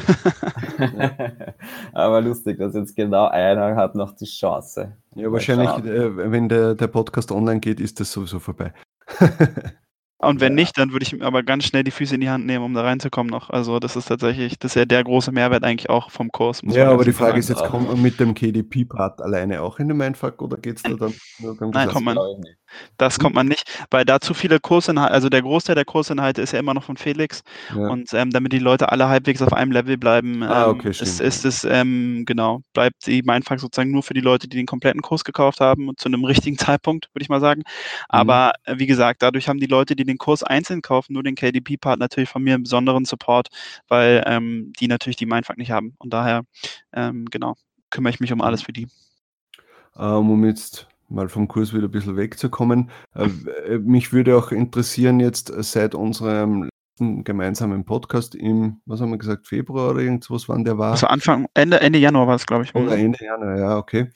Aber lustig, dass jetzt genau einer hat noch die Chance. Ja, wahrscheinlich, wenn der Podcast online geht, ist das sowieso vorbei. Und wenn nicht, dann würde ich aber ganz schnell die Füße in die Hand nehmen, um da reinzukommen noch. Also das ist tatsächlich, das ist ja der große Mehrwert eigentlich auch vom Kurs. Ja, aber die Frage ist jetzt, kommt man mit dem KDP-Part alleine auch in den Mindfuck oder geht's da dann nur ganz? Nein, kommt man nicht. Das kommt man nicht, weil da zu viele Kursinhalte, also der Großteil der Kursinhalte ist ja immer noch von Felix und damit die Leute alle halbwegs auf einem Level bleiben, bleibt die Mindfuck sozusagen nur für die Leute, die den kompletten Kurs gekauft haben und zu einem richtigen Zeitpunkt, würde ich mal sagen. Aber wie gesagt, dadurch haben die Leute, die den Kurs einzeln kaufen, nur den KDP-Part natürlich von mir einen besonderen Support, weil die natürlich die Mindfuck nicht haben und daher, kümmere ich mich um alles für die. Jetzt mal vom Kurs wieder ein bisschen wegzukommen. Mich würde auch interessieren, jetzt seit unserem letzten gemeinsamen Podcast im, was haben wir gesagt, Februar oder irgendwas, wann der war? Also Ende Januar war es, glaube ich. Oder Ende Januar, ja, okay.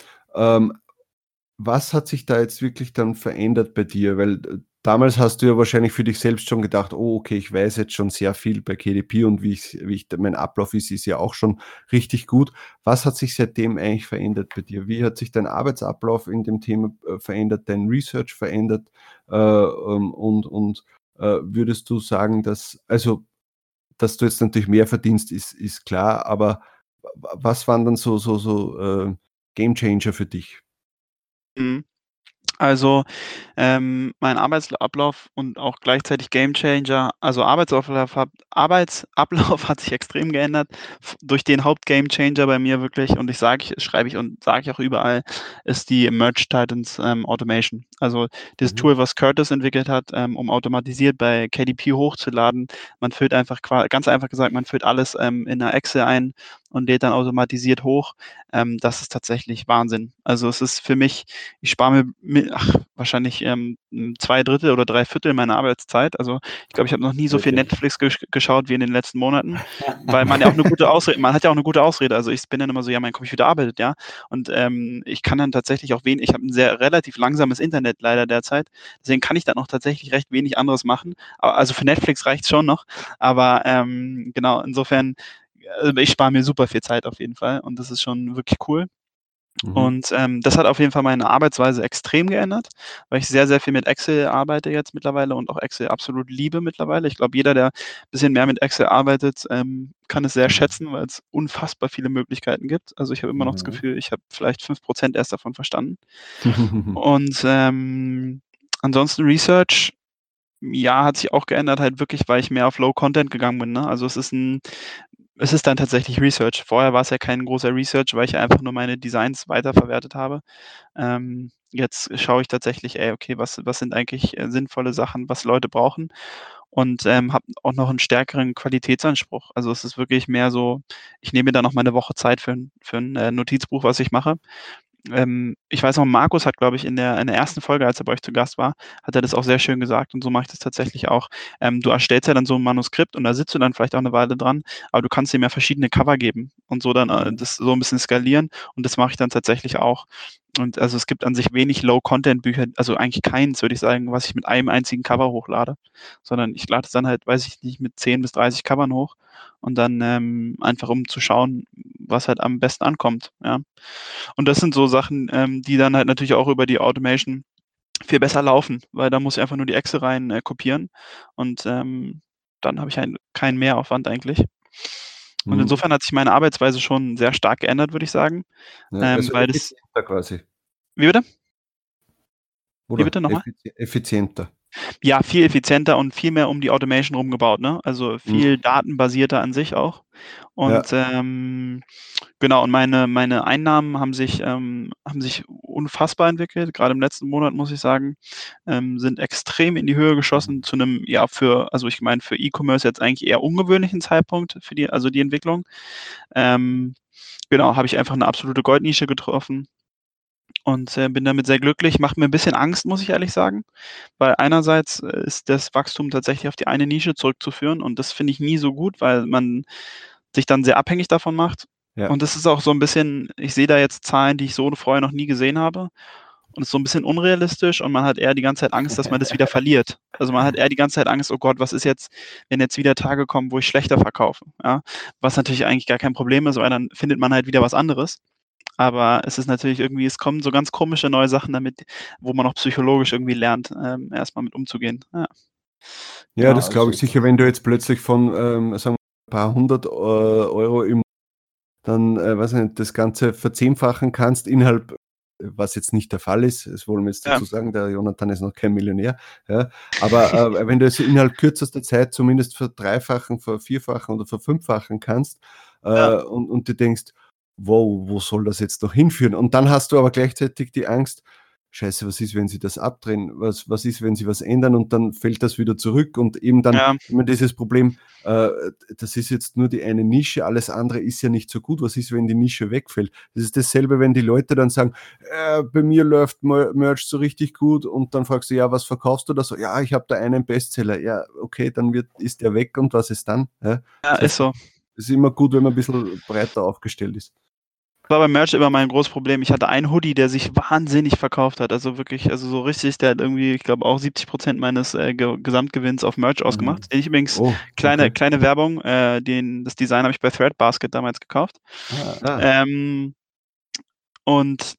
Was hat sich da jetzt wirklich dann verändert bei dir? Weil damals hast du ja wahrscheinlich für dich selbst schon gedacht, oh, okay, ich weiß jetzt schon sehr viel bei KDP und mein Ablauf ist ja auch schon richtig gut. Was hat sich seitdem eigentlich verändert bei dir? Wie hat sich dein Arbeitsablauf in dem Thema verändert, dein Research verändert? Würdest du sagen, dass du jetzt natürlich mehr verdienst, ist klar, aber was waren dann so Game Changer für dich? Mhm. Also mein Arbeitsablauf und auch gleichzeitig Gamechanger, also Arbeitsablauf hat sich extrem geändert durch den Haupt-Gamechanger bei mir wirklich, und schreibe ich auch überall, ist die Merch Titans Automation. Also das Tool, was Curtis entwickelt hat, um automatisiert bei KDP hochzuladen. Man füllt einfach, ganz einfach gesagt, man füllt alles in einer Excel ein und lädt dann automatisiert hoch. Das ist tatsächlich Wahnsinn. Also es ist für mich, ich spare mir wahrscheinlich 2/3 oder 3/4 meiner Arbeitszeit. Also ich glaube, ich habe noch nie so viel Netflix geschaut wie in den letzten Monaten, weil man hat ja auch eine gute Ausrede. Also ich bin dann immer so, ja, mein Computer arbeitet, ja. Und ich kann dann tatsächlich auch ich habe ein relativ langsames Internet leider derzeit. Deswegen kann ich dann auch tatsächlich recht wenig anderes machen. Also für Netflix reicht es schon noch. Aber insofern, ich spare mir super viel Zeit auf jeden Fall und das ist schon wirklich cool. Und das hat auf jeden Fall meine Arbeitsweise extrem geändert, weil ich sehr, sehr viel mit Excel arbeite jetzt mittlerweile und auch Excel absolut liebe mittlerweile. Ich glaube, jeder, der ein bisschen mehr mit Excel arbeitet, kann es sehr schätzen, weil es unfassbar viele Möglichkeiten gibt. Also ich habe immer noch das Gefühl, ich habe vielleicht 5% erst davon verstanden. Und ansonsten Research. Ja, hat sich auch geändert, halt wirklich, weil ich mehr auf Low-Content gegangen bin. Ne? Also es ist dann tatsächlich Research. Vorher war es ja kein großer Research, weil ich einfach nur meine Designs weiterverwertet habe. Jetzt schaue ich tatsächlich, was sind eigentlich sinnvolle Sachen, was Leute brauchen, und habe auch noch einen stärkeren Qualitätsanspruch. Also es ist wirklich mehr so, ich nehme mir da noch mal eine Woche Zeit für ein Notizbuch, was ich mache. Ich weiß noch, Markus hat, glaube ich, in der ersten Folge, als er bei euch zu Gast war, hat er das auch sehr schön gesagt, und so mache ich das tatsächlich auch. Du erstellst ja dann so ein Manuskript und da sitzt du dann vielleicht auch eine Weile dran, aber du kannst ihm ja verschiedene Cover geben und so dann das so ein bisschen skalieren, und das mache ich dann tatsächlich auch. Und also es gibt an sich wenig Low-Content-Bücher, also eigentlich keins, würde ich sagen, was ich mit einem einzigen Cover hochlade, sondern ich lade es dann halt, weiß ich nicht, mit 10 bis 30 Covern hoch und dann einfach um zu schauen, was halt am besten ankommt, ja. Und das sind so Sachen, die dann halt natürlich auch über die Automation viel besser laufen, weil da muss ich einfach nur die Excel rein kopieren und dann habe ich keinen Mehraufwand eigentlich. Und insofern hat sich meine Arbeitsweise schon sehr stark geändert, würde ich sagen. Ja, weil effizienter quasi. Wie bitte? Oder wie bitte nochmal? Effizienter. Ja, viel effizienter und viel mehr um die Automation rumgebaut, ne? Also viel datenbasierter an sich auch. Und und meine Einnahmen haben sich unfassbar entwickelt. Gerade im letzten Monat, muss ich sagen, sind extrem in die Höhe geschossen zu einem, für E-Commerce jetzt eigentlich eher ungewöhnlichen Zeitpunkt für die Entwicklung. Habe ich einfach eine absolute Goldnische getroffen. und bin damit sehr glücklich. Macht mir ein bisschen Angst, muss ich ehrlich sagen, weil einerseits ist das Wachstum tatsächlich auf die eine Nische zurückzuführen und das finde ich nie so gut, weil man sich dann sehr abhängig davon macht. Ja. Und das ist auch so ein bisschen, ich sehe da jetzt Zahlen, die ich so vorher noch nie gesehen habe. Und ist so ein bisschen unrealistisch und man hat eher die ganze Zeit Angst, dass man das wieder verliert. Also man hat eher die ganze Zeit Angst, oh Gott, was ist jetzt, wenn jetzt wieder Tage kommen, wo ich schlechter verkaufe? Ja? Was natürlich eigentlich gar kein Problem ist, weil dann findet man halt wieder was anderes. Aber es ist natürlich irgendwie, es kommen so ganz komische neue Sachen damit, wo man auch psychologisch irgendwie lernt, erstmal mit umzugehen. Ja, ja, das glaube ich sicher, wenn du jetzt plötzlich von, sagen wir, ein paar hundert Euro im dann, weiß ich nicht, das Ganze verzehnfachen kannst innerhalb, was jetzt nicht der Fall ist, das wollen wir jetzt dazu sagen, der Jonathan ist noch kein Millionär, ja, aber wenn du es innerhalb kürzester Zeit zumindest verdreifachen, vervierfachen oder verfünffachen kannst und du denkst, wow, wo soll das jetzt noch hinführen? Und dann hast du aber gleichzeitig die Angst, scheiße, was ist, wenn sie das abdrehen? Was ist, wenn sie was ändern? Und dann fällt das wieder zurück und eben dann immer dieses Problem, das ist jetzt nur die eine Nische, alles andere ist ja nicht so gut. Was ist, wenn die Nische wegfällt? Das ist dasselbe, wenn die Leute dann sagen, bei mir läuft Merch so richtig gut und dann fragst du, ja, was verkaufst du da so? Ja, ich habe da einen Bestseller. Ja, okay, dann ist der weg und was ist dann? Ja, das heißt, ist so. Es ist immer gut, wenn man ein bisschen breiter aufgestellt ist. Das war bei Merch immer mein großes Problem. Ich hatte einen Hoodie, der sich wahnsinnig verkauft hat. Also wirklich, also so richtig, der hat irgendwie, ich glaube, auch 70% meines Gesamtgewinns auf Merch ausgemacht. Den ich übrigens, kleine Werbung, das Design habe ich bei Threadbasket damals gekauft. Und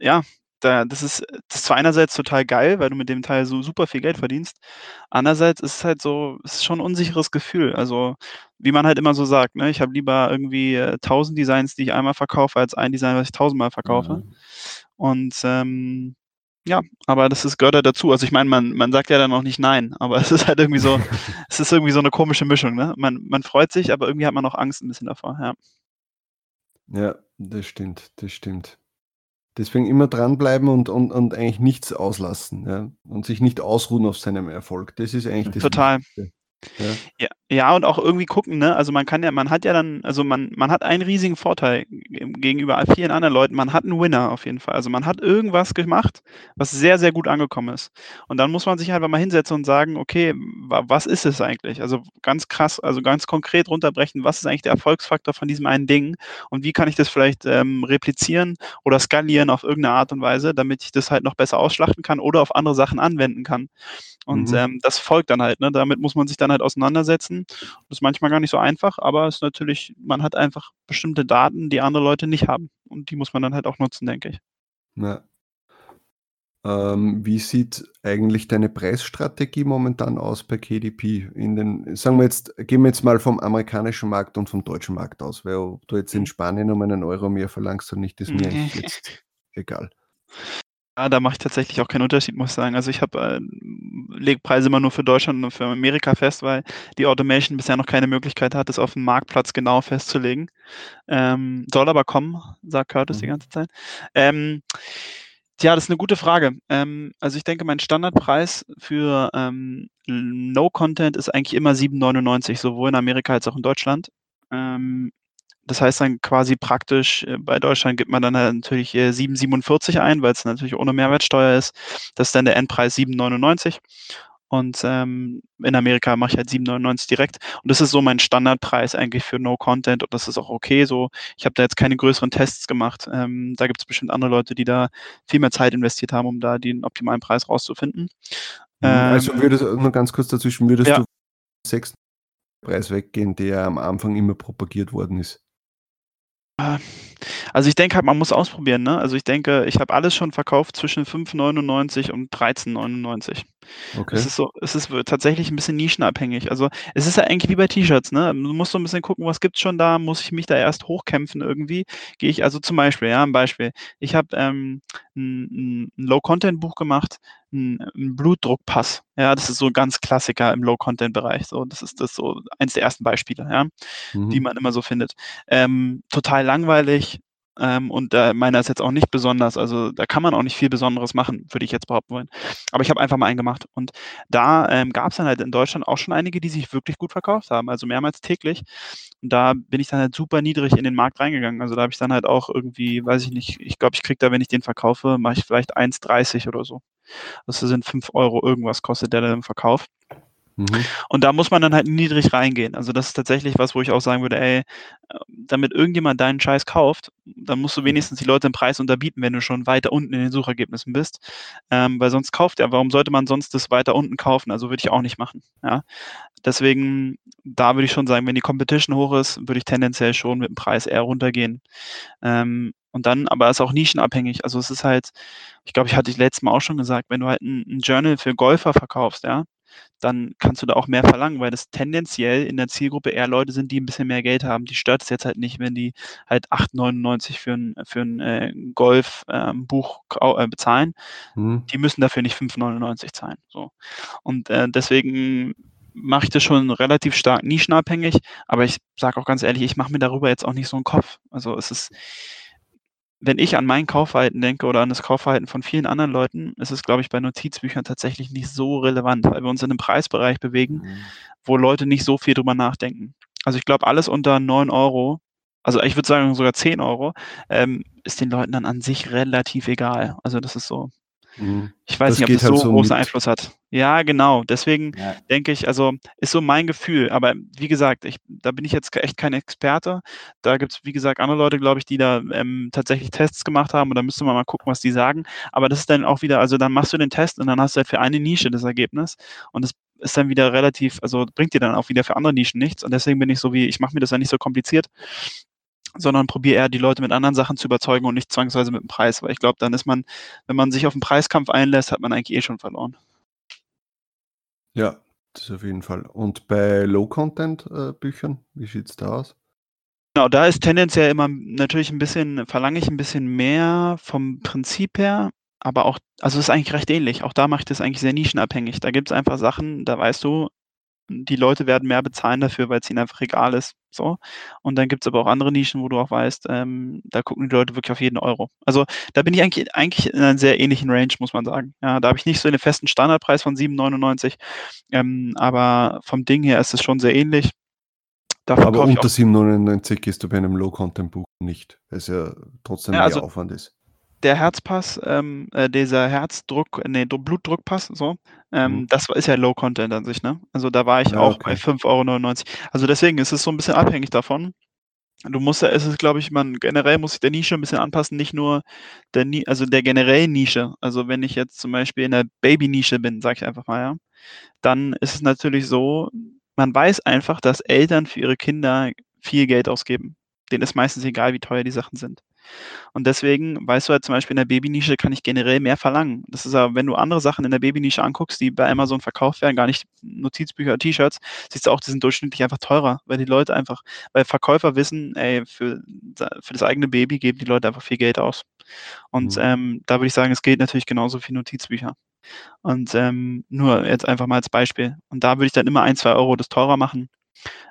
ja, das ist zwar einerseits total geil, weil du mit dem Teil so super viel Geld verdienst. Andererseits ist es halt so, es ist schon ein unsicheres Gefühl. Also, wie man halt immer so sagt, ne? Ich habe lieber irgendwie 1000 Designs, die ich einmal verkaufe, als ein Design, was ich 1000-mal verkaufe. Mhm. Und aber gehört halt dazu. Also ich meine, man sagt ja dann auch nicht nein, aber es ist halt irgendwie so, es ist irgendwie so eine komische Mischung, ne? Man freut sich, aber irgendwie hat man auch Angst ein bisschen davor, ja. Ja, das stimmt. Deswegen immer dranbleiben und eigentlich nichts auslassen, ja? Und sich nicht ausruhen auf seinem Erfolg. Das ist eigentlich das total Wichtigste. Ja, und auch irgendwie gucken, ne? Also man hat einen riesigen Vorteil gegenüber vielen anderen Leuten. Man hat einen Winner auf jeden Fall. Also man hat irgendwas gemacht, was sehr, sehr gut angekommen ist. Und dann muss man sich halt mal hinsetzen und sagen, okay, was ist es eigentlich? Also ganz krass, also ganz konkret runterbrechen, was ist eigentlich der Erfolgsfaktor von diesem einen Ding? Und wie kann ich das vielleicht replizieren oder skalieren auf irgendeine Art und Weise, damit ich das halt noch besser ausschlachten kann oder auf andere Sachen anwenden kann? Und das folgt dann halt, ne? Damit muss man sich dann halt auseinandersetzen. Das ist manchmal gar nicht so einfach, aber es ist natürlich, man hat einfach bestimmte Daten, die andere Leute nicht haben. Und die muss man dann halt auch nutzen, denke ich. Ja. Wie sieht eigentlich deine Preisstrategie momentan aus bei KDP? Gehen wir jetzt mal vom amerikanischen Markt und vom deutschen Markt aus, weil ob du jetzt in Spanien um einen Euro mehr verlangst oder nicht, ist mir eigentlich jetzt egal. Ja, da mache ich tatsächlich auch keinen Unterschied, muss ich sagen. Also ich lege Preise immer nur für Deutschland und für Amerika fest, weil die Automation bisher noch keine Möglichkeit hat, es auf dem Marktplatz genau festzulegen. Soll aber kommen, sagt Curtis die ganze Zeit. Das ist eine gute Frage. Also ich denke, mein Standardpreis für No-Content ist eigentlich immer 7,99, sowohl in Amerika als auch in Deutschland. Das heißt dann quasi praktisch, bei Deutschland gibt man dann natürlich 7,47 ein, weil es natürlich ohne Mehrwertsteuer ist. Das ist dann der Endpreis 7,99. Und in Amerika mache ich halt 7,99 direkt. Und das ist so mein Standardpreis eigentlich für No-Content. Und das ist auch okay so. Ich habe da jetzt keine größeren Tests gemacht. Da gibt es bestimmt andere Leute, die da viel mehr Zeit investiert haben, um da den optimalen Preis rauszufinden. Also du vom sechsten Preis weggehen, der am Anfang immer propagiert worden ist? Also ich denke halt, man muss ausprobieren, ne? Also ich denke, ich habe alles schon verkauft zwischen 5,99 und 13,99. Okay. Es ist tatsächlich ein bisschen nischenabhängig. Also es ist ja eigentlich wie bei T-Shirts, ne? Du musst so ein bisschen gucken, was gibt's schon da? Muss ich mich da erst hochkämpfen irgendwie? Gehe ich also zum Beispiel, ich habe ein Low-Content-Buch gemacht, ein Blutdruckpass. Ja, das ist so ganz Klassiker im Low-Content-Bereich. So, das ist so eins der ersten Beispiele, die man immer so findet. Total langweilig, Und meiner ist jetzt auch nicht besonders, also da kann man auch nicht viel Besonderes machen, würde ich jetzt behaupten wollen. Aber ich habe einfach mal einen gemacht und da gab es dann halt in Deutschland auch schon einige, die sich wirklich gut verkauft haben, also mehrmals täglich. Und da bin ich dann halt super niedrig in den Markt reingegangen, also da habe ich dann halt auch irgendwie, weiß ich nicht, ich glaube, ich kriege da, wenn ich den verkaufe, mache ich vielleicht 1,30 oder so. Das sind 5 Euro irgendwas kostet der dann im Verkauf. Mhm. Und da muss man dann halt niedrig reingehen. Also das ist tatsächlich was, wo ich auch sagen würde, ey, damit irgendjemand deinen Scheiß kauft, dann musst du wenigstens die Leute im Preis unterbieten, wenn du schon weiter unten in den Suchergebnissen bist. Weil sonst kauft er, warum sollte man sonst das weiter unten kaufen? Also würde ich auch nicht machen. Ja? Deswegen, da würde ich schon sagen, wenn die Competition hoch ist, würde ich tendenziell schon mit dem Preis eher runtergehen. Und dann, aber es ist auch nischenabhängig. Also es ist halt, ich glaube, ich hatte letztes Mal auch schon gesagt, wenn du halt ein Journal für Golfer verkaufst, ja, dann kannst du da auch mehr verlangen, weil das tendenziell in der Zielgruppe eher Leute sind, die ein bisschen mehr Geld haben. Die stört es jetzt halt nicht, wenn die halt 8,99 für ein Golfbuch bezahlen. Mhm. Die müssen dafür nicht 5,99 zahlen. So. Und deswegen mache ich das schon relativ stark nischenabhängig, aber ich sage auch ganz ehrlich, ich mache mir darüber jetzt auch nicht so einen Kopf. Also es ist, wenn ich an mein Kaufverhalten denke oder an das Kaufverhalten von vielen anderen Leuten, ist es, glaube ich, bei Notizbüchern tatsächlich nicht so relevant, weil wir uns in einem Preisbereich bewegen, wo Leute nicht so viel drüber nachdenken. Also ich glaube, alles unter 9 Euro, also ich würde sagen sogar 10 Euro, ist den Leuten dann an sich relativ egal. Also das ist so, ich weiß nicht, ob das halt so einen großen Einfluss hat. Ja, genau. Deswegen denke ich, also ist so mein Gefühl. Aber wie gesagt, da bin ich jetzt echt kein Experte. Da gibt es, wie gesagt, andere Leute, glaube ich, die da tatsächlich Tests gemacht haben. Und da müsste man mal gucken, was die sagen. Aber das ist dann auch wieder, also dann machst du den Test und dann hast du halt für eine Nische das Ergebnis. Und das ist dann wieder relativ, also bringt dir dann auch wieder für andere Nischen nichts. Und deswegen bin ich so wie, ich mache mir das ja nicht so kompliziert, sondern probiere eher, die Leute mit anderen Sachen zu überzeugen und nicht zwangsweise mit dem Preis. Weil ich glaube, dann ist man, wenn man sich auf den Preiskampf einlässt, hat man eigentlich schon verloren. Ja, das auf jeden Fall. Und bei Low-Content-Büchern, wie sieht es da aus? Genau, da ist tendenziell immer natürlich ein bisschen, verlange ich ein bisschen mehr vom Prinzip her, aber auch, also es ist eigentlich recht ähnlich. Auch da mache ich das eigentlich sehr nischenabhängig. Da gibt es einfach Sachen, da weißt du, die Leute werden mehr bezahlen dafür, weil es ihnen einfach egal ist. So. Und dann gibt es aber auch andere Nischen, wo du auch weißt, da gucken die Leute wirklich auf jeden Euro. Also da bin ich eigentlich in einer sehr ähnlichen Range, muss man sagen. Ja, da habe ich nicht so einen festen Standardpreis von 7,99, aber vom Ding her ist es schon sehr ähnlich. Dafür aber unter 7,99 gehst du bei einem Low-Content-Buch nicht, weil es ja trotzdem mehr Aufwand ist. Der Herzpass, dieser Blutdruckpass, so, das ist ja Low-Content an sich, ne? Also da war ich bei 5,99 €. Also deswegen ist es so ein bisschen abhängig davon. Generell muss ich der Nische ein bisschen anpassen, nicht nur der generellen Nische. Also wenn ich jetzt zum Beispiel in der Baby-Nische bin, sag ich einfach mal, ja, dann ist es natürlich so, man weiß einfach, dass Eltern für ihre Kinder viel Geld ausgeben. Denen ist meistens egal, wie teuer die Sachen sind. Und deswegen, weißt du halt zum Beispiel in der Babynische kann ich generell mehr verlangen. Das ist aber, wenn du andere Sachen in der Babynische anguckst, die bei Amazon verkauft werden, gar nicht Notizbücher, T-Shirts, siehst du auch, die sind durchschnittlich einfach teurer, weil die Leute einfach, weil Verkäufer wissen, ey, für das eigene Baby geben die Leute einfach viel Geld aus. Und da würde ich sagen, es gilt natürlich genauso für Notizbücher. Und nur jetzt einfach mal als Beispiel. Und da würde ich dann immer 1-2 € das teurer machen.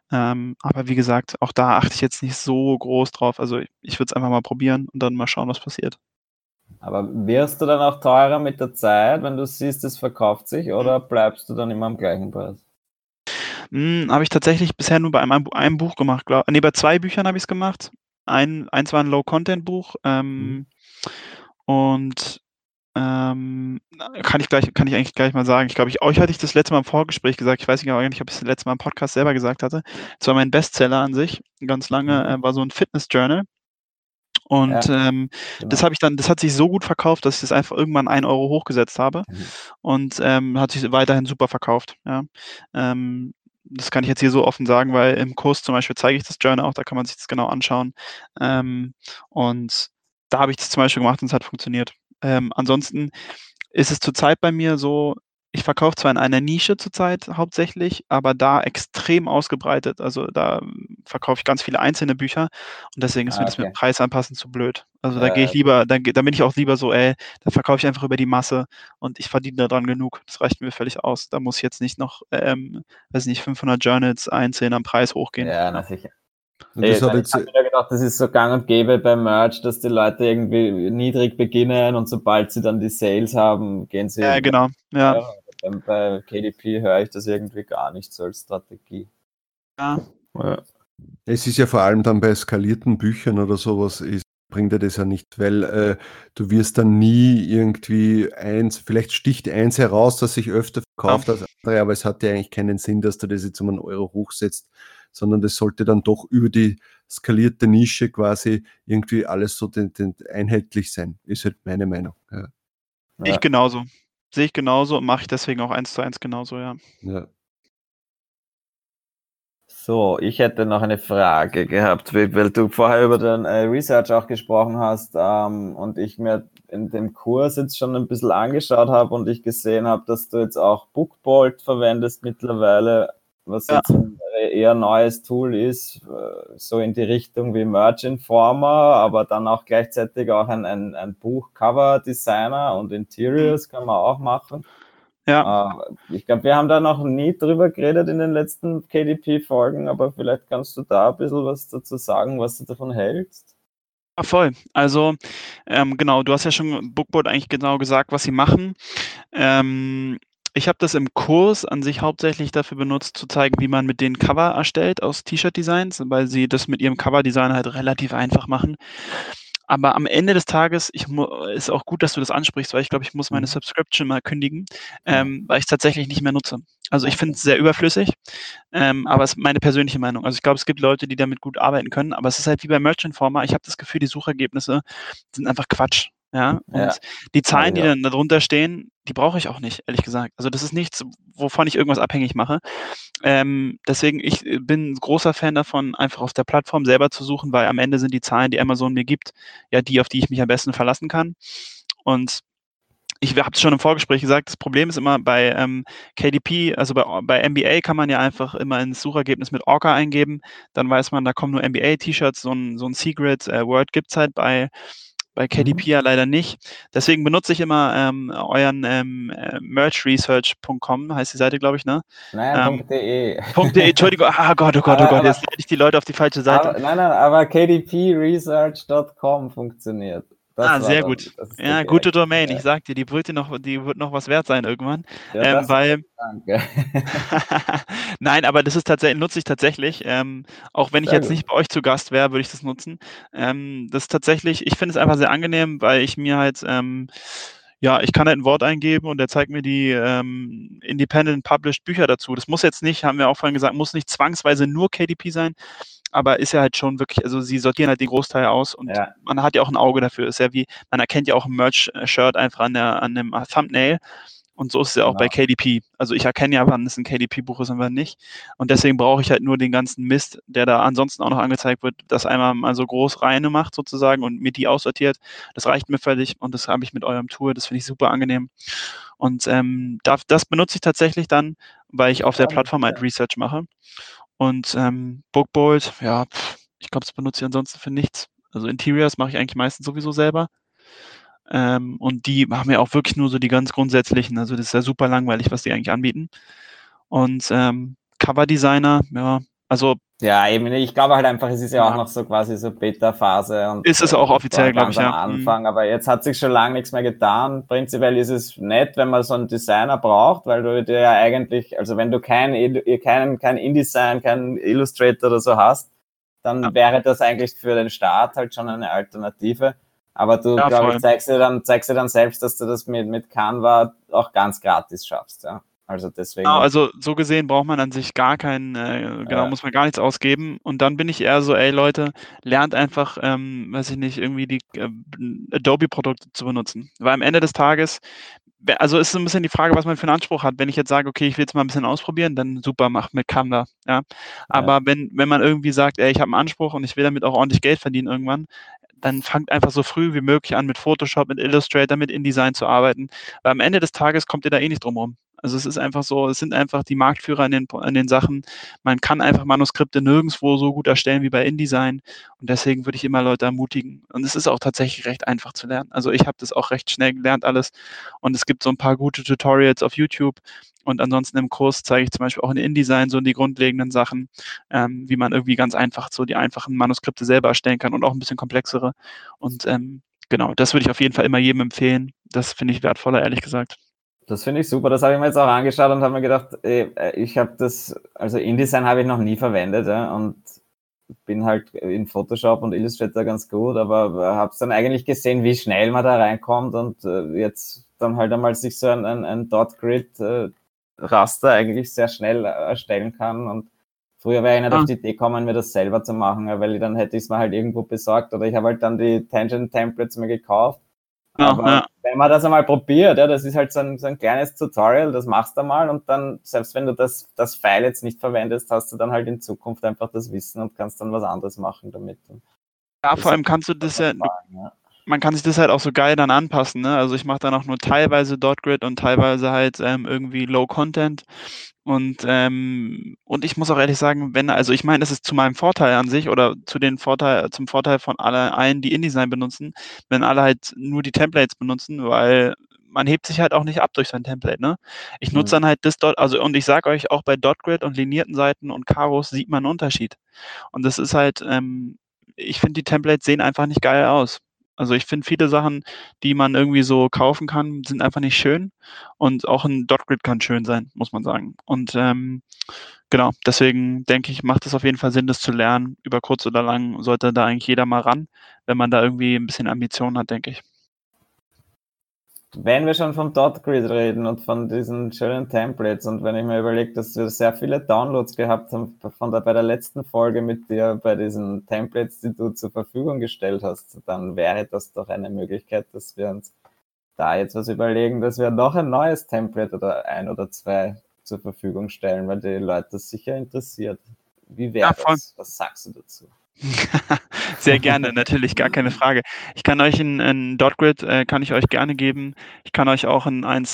Aber wie gesagt, auch da achte ich jetzt nicht so groß drauf. Also ich würde es einfach mal probieren und dann mal schauen, was passiert. Aber wirst du dann auch teurer mit der Zeit, wenn du siehst, es verkauft sich, oder bleibst du dann immer am gleichen Preis? Habe ich tatsächlich bisher nur bei einem Buch gemacht. Bei 2 Büchern habe ich es gemacht. Eins war ein Low-Content-Buch und kann ich eigentlich gleich mal sagen. Ich glaube, euch hatte ich das letzte Mal im Vorgespräch gesagt. Ich weiß nicht, ob ich das letzte Mal im Podcast selber gesagt hatte. Das war mein Bestseller an sich. Ganz lange war so ein Fitness-Journal. Und genau. Das hat sich so gut verkauft, dass ich das einfach irgendwann 1 € hochgesetzt habe. Und hat sich weiterhin super verkauft. Ja. Das kann ich jetzt hier so offen sagen, weil im Kurs zum Beispiel zeige ich das Journal auch. Da kann man sich das genau anschauen. Und da habe ich das zum Beispiel gemacht und es hat funktioniert. Ansonsten ist es zurzeit bei mir so, ich verkaufe zwar in einer Nische zurzeit hauptsächlich, aber da extrem ausgebreitet. Also da verkaufe ich ganz viele einzelne Bücher und deswegen ist mir das mit dem Preis anpassen zu blöd. Also da gehe ich lieber, da bin ich auch lieber so, da verkaufe ich einfach über die Masse und ich verdiene daran genug. Das reicht mir völlig aus. Da muss ich jetzt nicht noch, 500 Journals einzeln am Preis hochgehen. Ja, natürlich. Und das hat jetzt, ich habe mir gedacht, das ist so gang und gäbe beim Merch, dass die Leute irgendwie niedrig beginnen und sobald sie dann die Sales haben, gehen sie... Ja, genau. Ja. Bei KDP höre ich das irgendwie gar nicht so als Strategie. Ja. Ja. Es ist ja vor allem dann bei skalierten Büchern oder sowas, bringt dir das ja nicht, weil du wirst dann nie irgendwie eins, vielleicht sticht eins heraus, das sich öfter verkauft als andere, aber es hat ja eigentlich keinen Sinn, dass du das jetzt um einen Euro hochsetzt, sondern das sollte dann doch über die skalierte Nische quasi irgendwie alles so einheitlich sein. Ist halt meine Meinung. Ja. Ich genauso. Sehe ich genauso und mache ich deswegen auch 1:1 genauso, ja. Ja. So, ich hätte noch eine Frage gehabt, weil du vorher über den Research auch gesprochen hast und ich mir in dem Kurs jetzt schon ein bisschen angeschaut habe und ich gesehen habe, dass du jetzt auch Bookbolt verwendest mittlerweile, was jetzt ein eher neues Tool ist, so in die Richtung wie Merch Informer, aber dann auch gleichzeitig auch ein Buch-Cover-Designer und Interiors kann man auch machen. Ja. Ich glaube, wir haben da noch nie drüber geredet in den letzten KDP-Folgen, aber vielleicht kannst du da ein bisschen was dazu sagen, was du davon hältst. Ja, voll. Also genau, du hast ja schon Bookbolt eigentlich genau gesagt, was sie machen. Ich habe das im Kurs an sich hauptsächlich dafür benutzt, zu zeigen, wie man mit denen Cover erstellt aus T-Shirt-Designs, weil sie das mit ihrem Cover-Design halt relativ einfach machen. Aber am Ende des Tages ist auch gut, dass du das ansprichst, weil ich glaube, ich muss meine Subscription mal kündigen, weil ich es tatsächlich nicht mehr nutze. Also ich finde es sehr überflüssig, aber es ist meine persönliche Meinung. Also ich glaube, es gibt Leute, die damit gut arbeiten können, aber es ist halt wie bei Merch Informer. Ich habe das Gefühl, die Suchergebnisse sind einfach Quatsch. Ja, und die Zahlen, die dann darunter stehen, die brauche ich auch nicht, ehrlich gesagt. Also das ist nichts, wovon ich irgendwas abhängig mache. Deswegen, ich bin großer Fan davon, einfach auf der Plattform selber zu suchen, weil am Ende sind die Zahlen, die Amazon mir gibt, ja die, auf die ich mich am besten verlassen kann. Und ich habe es schon im Vorgespräch gesagt, das Problem ist immer bei KDP, also bei MBA kann man ja einfach immer ins Suchergebnis mit Orca eingeben, dann weiß man, da kommen nur MBA-T-Shirts, so ein Secret Word gibt es halt bei KDP ja leider nicht. Deswegen benutze ich immer euren merchresearch.com, heißt die Seite, glaube ich, ne? Nein, .de. .de, Entschuldigung. Oh Gott, jetzt leite ich die Leute auf die falsche Seite. Aber, aber KDPresearch.com funktioniert. Das sehr gut. Ja, gute Domain. Ja. Ich sag dir, die wird noch was wert sein irgendwann. Ja, weil... Danke. Nein, aber das ist tatsächlich, nutze ich tatsächlich. Auch wenn ich jetzt nicht bei euch zu Gast wäre, würde ich das nutzen. Das ist tatsächlich, ich finde es einfach sehr angenehm, weil ich mir halt, ich kann halt ein Wort eingeben und er zeigt mir die Independent Published Bücher dazu. Das muss jetzt nicht, haben wir auch vorhin gesagt, muss nicht zwangsweise nur KDP sein. Aber ist ja halt schon wirklich, also sie sortieren halt den Großteil aus und man hat ja auch ein Auge dafür. Ist ja wie, man erkennt ja auch ein Merch-Shirt einfach an dem Thumbnail und so ist es ja auch bei KDP. Also ich erkenne ja, wann es ein KDP-Buch ist und wann nicht. Und deswegen brauche ich halt nur den ganzen Mist, der da ansonsten auch noch angezeigt wird, dass einmal mal so groß reine macht sozusagen und mir die aussortiert. Das reicht mir völlig und das habe ich mit eurem Tool, das finde ich super angenehm. Und das benutze ich tatsächlich dann, weil ich auf der Plattform halt Research mache. Und Bookbolt, ich glaube, das benutze ich ansonsten für nichts. Also Interiors mache ich eigentlich meistens sowieso selber. Und die machen ja auch wirklich nur so die ganz grundsätzlichen. Also das ist ja super langweilig, was die eigentlich anbieten. Und Coverdesigner, also... Ja, eben, ich glaube halt einfach, es ist ja auch noch so quasi so Beta-Phase. Und ist es auch offiziell, glaube ich, am Anfang, aber jetzt hat sich schon lange nichts mehr getan. Prinzipiell ist es nett, wenn man so einen Designer braucht, weil du dir ja eigentlich, also wenn du kein InDesign, kein Illustrator oder so hast, dann wäre das eigentlich für den Start halt schon eine Alternative. Aber du, glaube ich, zeigst dir dann selbst, dass du das mit Canva auch ganz gratis schaffst, ja. Also deswegen. Genau, also so gesehen braucht man an sich gar keinen, muss man gar nichts ausgeben. Und dann bin ich eher so, ey Leute, lernt einfach, irgendwie die Adobe-Produkte zu benutzen. Weil am Ende des Tages, also ist so ein bisschen die Frage, was man für einen Anspruch hat. Wenn ich jetzt sage, okay, ich will jetzt mal ein bisschen ausprobieren, dann super, mach mit Canva. Ja? Aber wenn man irgendwie sagt, ey, ich habe einen Anspruch und ich will damit auch ordentlich Geld verdienen irgendwann, dann fangt einfach so früh wie möglich an, mit Photoshop, mit Illustrator, mit InDesign zu arbeiten. Weil am Ende des Tages kommt ihr da eh nicht drum rum. Also es ist einfach so, es sind einfach die Marktführer an den Sachen. Man kann einfach Manuskripte nirgendwo so gut erstellen wie bei InDesign. Und deswegen würde ich immer Leute ermutigen. Und es ist auch tatsächlich recht einfach zu lernen. Also ich habe das auch recht schnell gelernt alles. Und es gibt so ein paar gute Tutorials auf YouTube. Und ansonsten im Kurs zeige ich zum Beispiel auch in InDesign so die grundlegenden Sachen, wie man irgendwie ganz einfach so die einfachen Manuskripte selber erstellen kann und auch ein bisschen komplexere. Und genau, das würde ich auf jeden Fall immer jedem empfehlen. Das finde ich wertvoller, ehrlich gesagt. Das finde ich super. Das habe ich mir jetzt auch angeschaut und habe mir gedacht, ich habe das, also InDesign habe ich noch nie verwendet, ja, und bin halt in Photoshop und Illustrator ganz gut, aber habe es dann eigentlich gesehen, wie schnell man da reinkommt und jetzt dann halt einmal sich so ein Dot-Grid-Raster eigentlich sehr schnell erstellen kann. Und früher wäre ich nicht auf die Idee gekommen, mir das selber zu machen, weil dann hätte ich es mir halt irgendwo besorgt oder ich habe halt dann die Tension Templates mir gekauft. Aber wenn man das einmal probiert, ja, das ist halt so ein kleines Tutorial, das machst du mal und dann, selbst wenn du das File jetzt nicht verwendest, hast du dann halt in Zukunft einfach das Wissen und kannst dann was anderes machen damit. Ja, vor allem kannst du das ja... Man kann sich das halt auch so geil dann anpassen, ne? Also ich mache dann auch nur teilweise Dotgrid und teilweise halt irgendwie Low Content und ich muss auch ehrlich sagen, ich meine, das ist zu meinem Vorteil an sich oder zum Vorteil von allen, die InDesign benutzen, wenn alle halt nur die Templates benutzen, weil man hebt sich halt auch nicht ab durch sein Template, ne? Ich nutze dann halt das dort, also und ich sage euch, auch bei Dotgrid und linierten Seiten und Karos sieht man einen Unterschied und das ist halt, ich finde, die Templates sehen einfach nicht geil aus. Also ich finde, viele Sachen, die man irgendwie so kaufen kann, sind einfach nicht schön. Und auch ein Dotgrid kann schön sein, muss man sagen. Und genau, deswegen denke ich, macht es auf jeden Fall Sinn, das zu lernen. Über kurz oder lang sollte da eigentlich jeder mal ran, wenn man da irgendwie ein bisschen Ambition hat, denke ich. Wenn wir schon vom Dotgrid reden und von diesen schönen Templates und wenn ich mir überlege, dass wir sehr viele Downloads gehabt haben bei der letzten Folge mit dir, bei diesen Templates, die du zur Verfügung gestellt hast, dann wäre das doch eine Möglichkeit, dass wir uns da jetzt was überlegen, dass wir noch ein neues Template oder ein oder zwei zur Verfügung stellen, weil die Leute das sicher interessiert. Wie wäre das? Was sagst du dazu? Sehr gerne, natürlich, gar keine Frage. Ich kann euch ein Dotgrid, kann ich euch gerne geben. Ich kann euch auch ein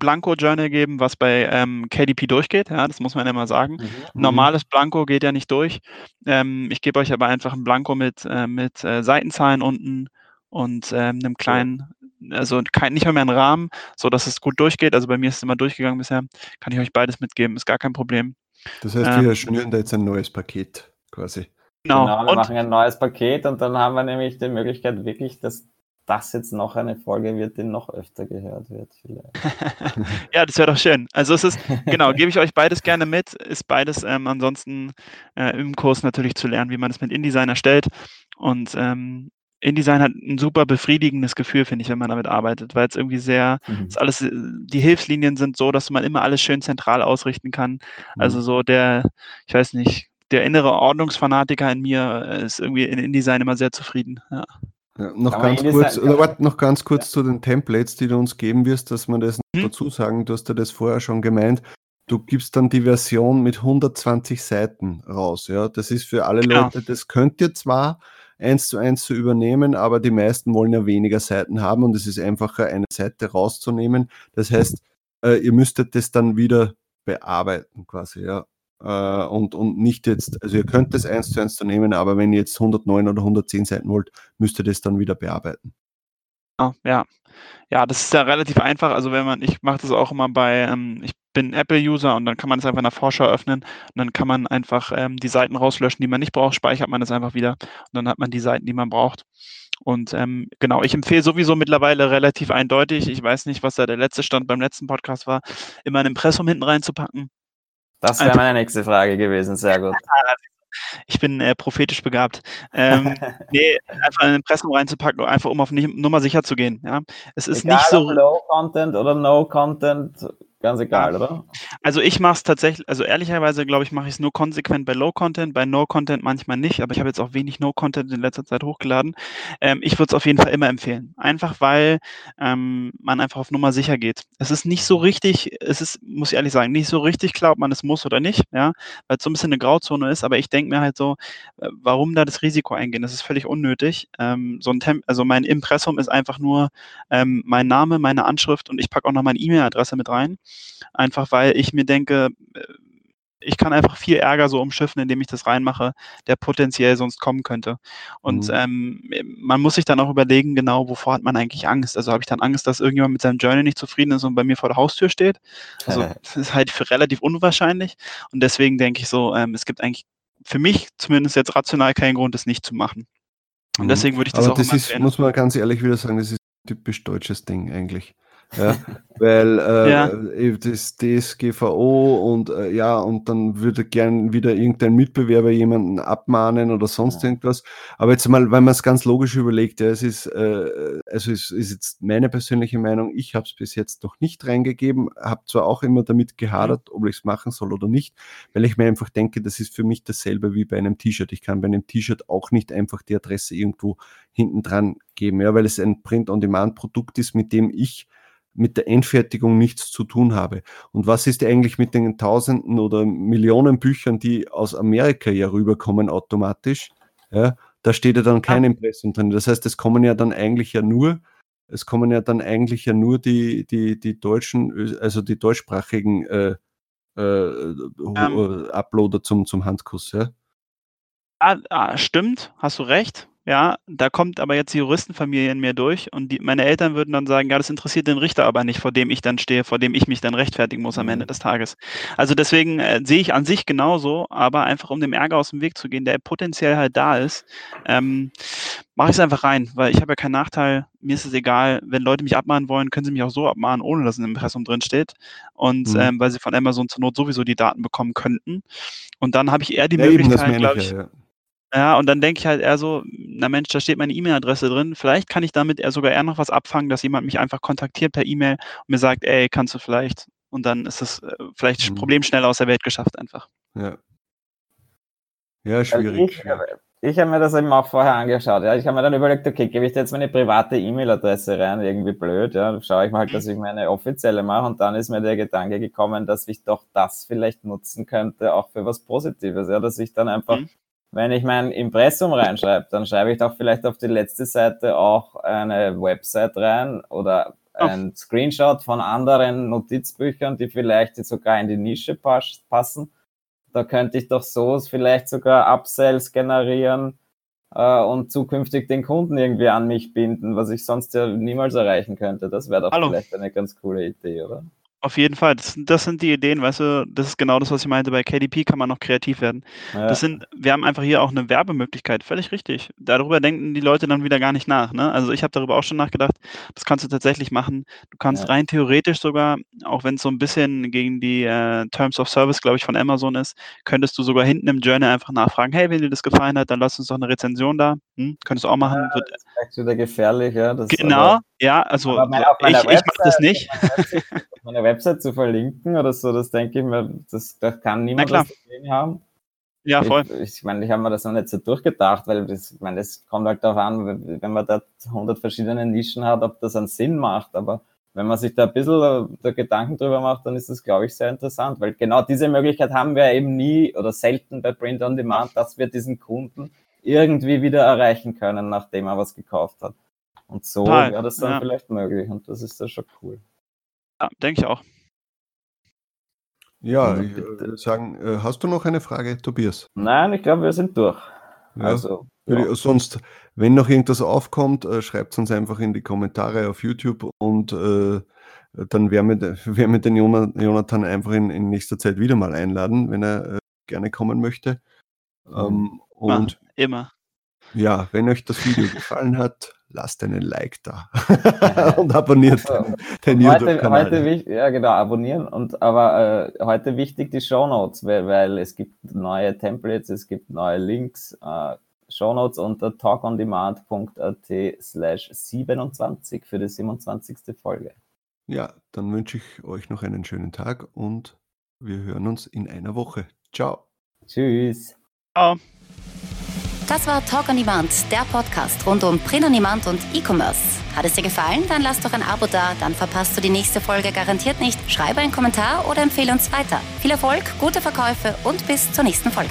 Blanko-Journal geben, was bei KDP durchgeht. Ja, das muss man ja immer sagen. Normales Blanko geht ja nicht durch. Ich gebe euch aber einfach ein Blanko mit Seitenzahlen unten und einem kleinen, also nicht mehr einen Rahmen, sodass es gut durchgeht. Also bei mir ist es immer durchgegangen bisher. Kann ich euch beides mitgeben, ist gar kein Problem. Das heißt, wir schnüren da jetzt ein neues Paket quasi. Genau, wir machen ein neues Paket und dann haben wir nämlich die Möglichkeit wirklich, dass das jetzt noch eine Folge wird, die noch öfter gehört wird vielleicht. Ja, das wäre doch schön. Also es ist, genau, gebe ich euch beides gerne mit, ist beides ansonsten im Kurs natürlich zu lernen, wie man das mit InDesign erstellt und InDesign hat ein super befriedigendes Gefühl, finde ich, wenn man damit arbeitet, weil es irgendwie sehr, ist alles, die Hilfslinien sind so, dass man immer alles schön zentral ausrichten kann. Also so der innere Ordnungsfanatiker in mir ist irgendwie in InDesign immer sehr zufrieden. Ja. Ja, noch ganz kurz zu den Templates, die du uns geben wirst, dass man das dazu sagen, du hast ja das vorher schon gemeint, du gibst dann die Version mit 120 Seiten raus. Ja? Das ist für alle Leute, das könnt ihr zwar 1:1 zu übernehmen, aber die meisten wollen ja weniger Seiten haben und es ist einfacher, eine Seite rauszunehmen. Das heißt, ihr müsstet das dann wieder bearbeiten quasi, ja. Und nicht jetzt, also ihr könnt das 1:1 zu nehmen, aber wenn ihr jetzt 109 oder 110 Seiten wollt, müsst ihr das dann wieder bearbeiten. Ja, das ist ja relativ einfach, also ich mache das auch immer ich bin Apple-User und dann kann man es einfach in der Vorschau öffnen und dann kann man einfach die Seiten rauslöschen, die man nicht braucht, speichert man das einfach wieder und dann hat man die Seiten, die man braucht. Und genau, ich empfehle sowieso mittlerweile relativ eindeutig, ich weiß nicht, was da der letzte Stand beim letzten Podcast war, immer ein Impressum hinten reinzupacken. Das wäre meine nächste Frage gewesen, sehr gut. Ich bin prophetisch begabt. Einfach ein Impressum reinzupacken, einfach um auf Nummer sicher zu gehen. Ja? Es ist egal, nicht so. Low Content oder No Content, ganz egal, oder? Also ich mache es tatsächlich, also ehrlicherweise glaube ich, mache ich es nur konsequent bei Low Content, bei No Content manchmal nicht, aber ich habe jetzt auch wenig No Content in letzter Zeit hochgeladen. Ich würde es auf jeden Fall immer empfehlen. Einfach weil man einfach auf Nummer sicher geht. Es ist nicht so richtig, muss ich ehrlich sagen, nicht so richtig klar, ob man es muss oder nicht, ja, weil es so ein bisschen eine Grauzone ist, aber ich denke mir halt so, warum da das Risiko eingehen? Das ist völlig unnötig. Also mein Impressum ist einfach nur mein Name, meine Anschrift und ich packe auch noch meine E-Mail-Adresse mit rein. Einfach weil ich mir denke, ich kann einfach viel Ärger so umschiffen, indem ich das reinmache, der potenziell sonst kommen könnte. Und man muss sich dann auch überlegen, genau, wovor hat man eigentlich Angst? Also habe ich dann Angst, dass irgendjemand mit seinem Journal nicht zufrieden ist und bei mir vor der Haustür steht? Also das ist halt relativ unwahrscheinlich. Und deswegen denke ich so, es gibt eigentlich für mich zumindest jetzt rational keinen Grund, das nicht zu machen. Und deswegen würde ich das aber auch das ist, muss man ganz ehrlich wieder sagen, das ist ein typisch deutsches Ding eigentlich. Ja, weil das DSGVO und und dann würde gern wieder irgendein Mitbewerber jemanden abmahnen oder sonst irgendwas. Aber jetzt mal, wenn man es ganz logisch überlegt, es ist, also ist jetzt meine persönliche Meinung, ich habe es bis jetzt noch nicht reingegeben, habe zwar auch immer damit gehadert, ob ich es machen soll oder nicht, weil ich mir einfach denke, das ist für mich dasselbe wie bei einem T-Shirt. Ich kann bei einem T-Shirt auch nicht einfach die Adresse irgendwo hinten dran geben, ja, weil es ein Print-on-Demand-Produkt ist, mit dem ich mit der Endfertigung nichts zu tun habe. Und was ist eigentlich mit den Tausenden oder Millionen Büchern, die aus Amerika ja rüberkommen automatisch? Ja, da steht ja dann kein Impressum drin. Das heißt, es kommen ja dann eigentlich nur die deutschen, also die deutschsprachigen Uploader zum Handkuss. Ja? Stimmt, hast du recht. Ja, da kommt aber jetzt die Juristenfamilie in mir durch und meine Eltern würden dann sagen, ja, das interessiert den Richter aber nicht, vor dem ich dann stehe, vor dem ich mich dann rechtfertigen muss am Ende des Tages. Also deswegen sehe ich an sich genauso, aber einfach um dem Ärger aus dem Weg zu gehen, der potenziell halt da ist, mache ich es einfach rein, weil ich habe ja keinen Nachteil, mir ist es egal, wenn Leute mich abmahnen wollen, können sie mich auch so abmahnen, ohne dass ein Impressum drin steht und weil sie von Amazon zur Not sowieso die Daten bekommen könnten und dann habe ich eher die Möglichkeit, glaube ich, ja, und dann denke ich halt eher so, na Mensch, da steht meine E-Mail-Adresse drin, vielleicht kann ich damit sogar eher noch was abfangen, dass jemand mich einfach kontaktiert per E-Mail und mir sagt, ey, kannst du vielleicht, und dann ist das vielleicht Problem schnell aus der Welt geschafft einfach. Ja, ja, schwierig. Also ich habe mir das eben auch vorher angeschaut, ja, ich habe mir dann überlegt, okay, gebe ich da jetzt meine private E-Mail-Adresse rein, irgendwie blöd, ja, dann schaue ich mal halt, dass ich meine offizielle mache und dann ist mir der Gedanke gekommen, dass ich doch das vielleicht nutzen könnte, auch für was Positives, ja, dass ich dann einfach wenn ich mein Impressum reinschreibe, dann schreibe ich doch vielleicht auf die letzte Seite auch eine Website rein oder ein Screenshot von anderen Notizbüchern, die vielleicht jetzt sogar in die Nische passen. Da könnte ich doch so vielleicht sogar Upsells generieren und zukünftig den Kunden irgendwie an mich binden, was ich sonst ja niemals erreichen könnte. Das wäre doch vielleicht eine ganz coole Idee, oder? Auf jeden Fall, das sind die Ideen, weißt du, das ist genau das, was ich meinte, bei KDP kann man noch kreativ werden. Ja. Wir haben einfach hier auch eine Werbemöglichkeit, völlig richtig. Darüber denken die Leute dann wieder gar nicht nach, ne? Also ich habe darüber auch schon nachgedacht, das kannst du tatsächlich machen. Du kannst rein theoretisch sogar, auch wenn es so ein bisschen gegen die Terms of Service, glaube ich, von Amazon ist, könntest du sogar hinten im Journal einfach nachfragen, hey, wenn dir das gefallen hat, dann lass uns doch eine Rezension da. Könntest du auch machen. Ja, das ist vielleicht wieder gefährlich, ja. Das also ich mache das nicht. Meine Website zu verlinken oder so, das denke ich mir, das kann niemand was dagegen haben. Ja, voll. Ich meine, ich habe mir das noch nicht so durchgedacht, weil das kommt halt darauf an, wenn man da 100 verschiedene Nischen hat, ob das einen Sinn macht, aber wenn man sich da ein bisschen Gedanken drüber macht, dann ist das, glaube ich, sehr interessant, weil genau diese Möglichkeit haben wir eben nie oder selten bei Print on Demand, dass wir diesen Kunden irgendwie wieder erreichen können, nachdem er was gekauft hat. Und so wäre das dann vielleicht möglich und das ist ja schon cool. Ja, denke ich auch. Ja, ich würde sagen, hast du noch eine Frage, Tobias? Nein, ich glaube, wir sind durch. Ja. Also, sonst, wenn noch irgendwas aufkommt, schreibt es uns einfach in die Kommentare auf YouTube und dann werden wir den Jonathan einfach in nächster Zeit wieder mal einladen, wenn er gerne kommen möchte. Und immer. Ja, wenn euch das Video gefallen hat, lasst einen Like da und abonniert den YouTube-Kanal. Abonnieren. Aber heute wichtig die Shownotes, weil es gibt neue Templates, es gibt neue Links. Shownotes unter talkondemand.at/27 für die 27. Folge. Ja, dann wünsche ich euch noch einen schönen Tag und wir hören uns in einer Woche. Ciao. Tschüss. Ciao. Das war Talk on Demand, der Podcast rund um Print on Demand und E-Commerce. Hat es dir gefallen? Dann lass doch ein Abo da, dann verpasst du die nächste Folge garantiert nicht. Schreibe einen Kommentar oder empfehle uns weiter. Viel Erfolg, gute Verkäufe und bis zur nächsten Folge.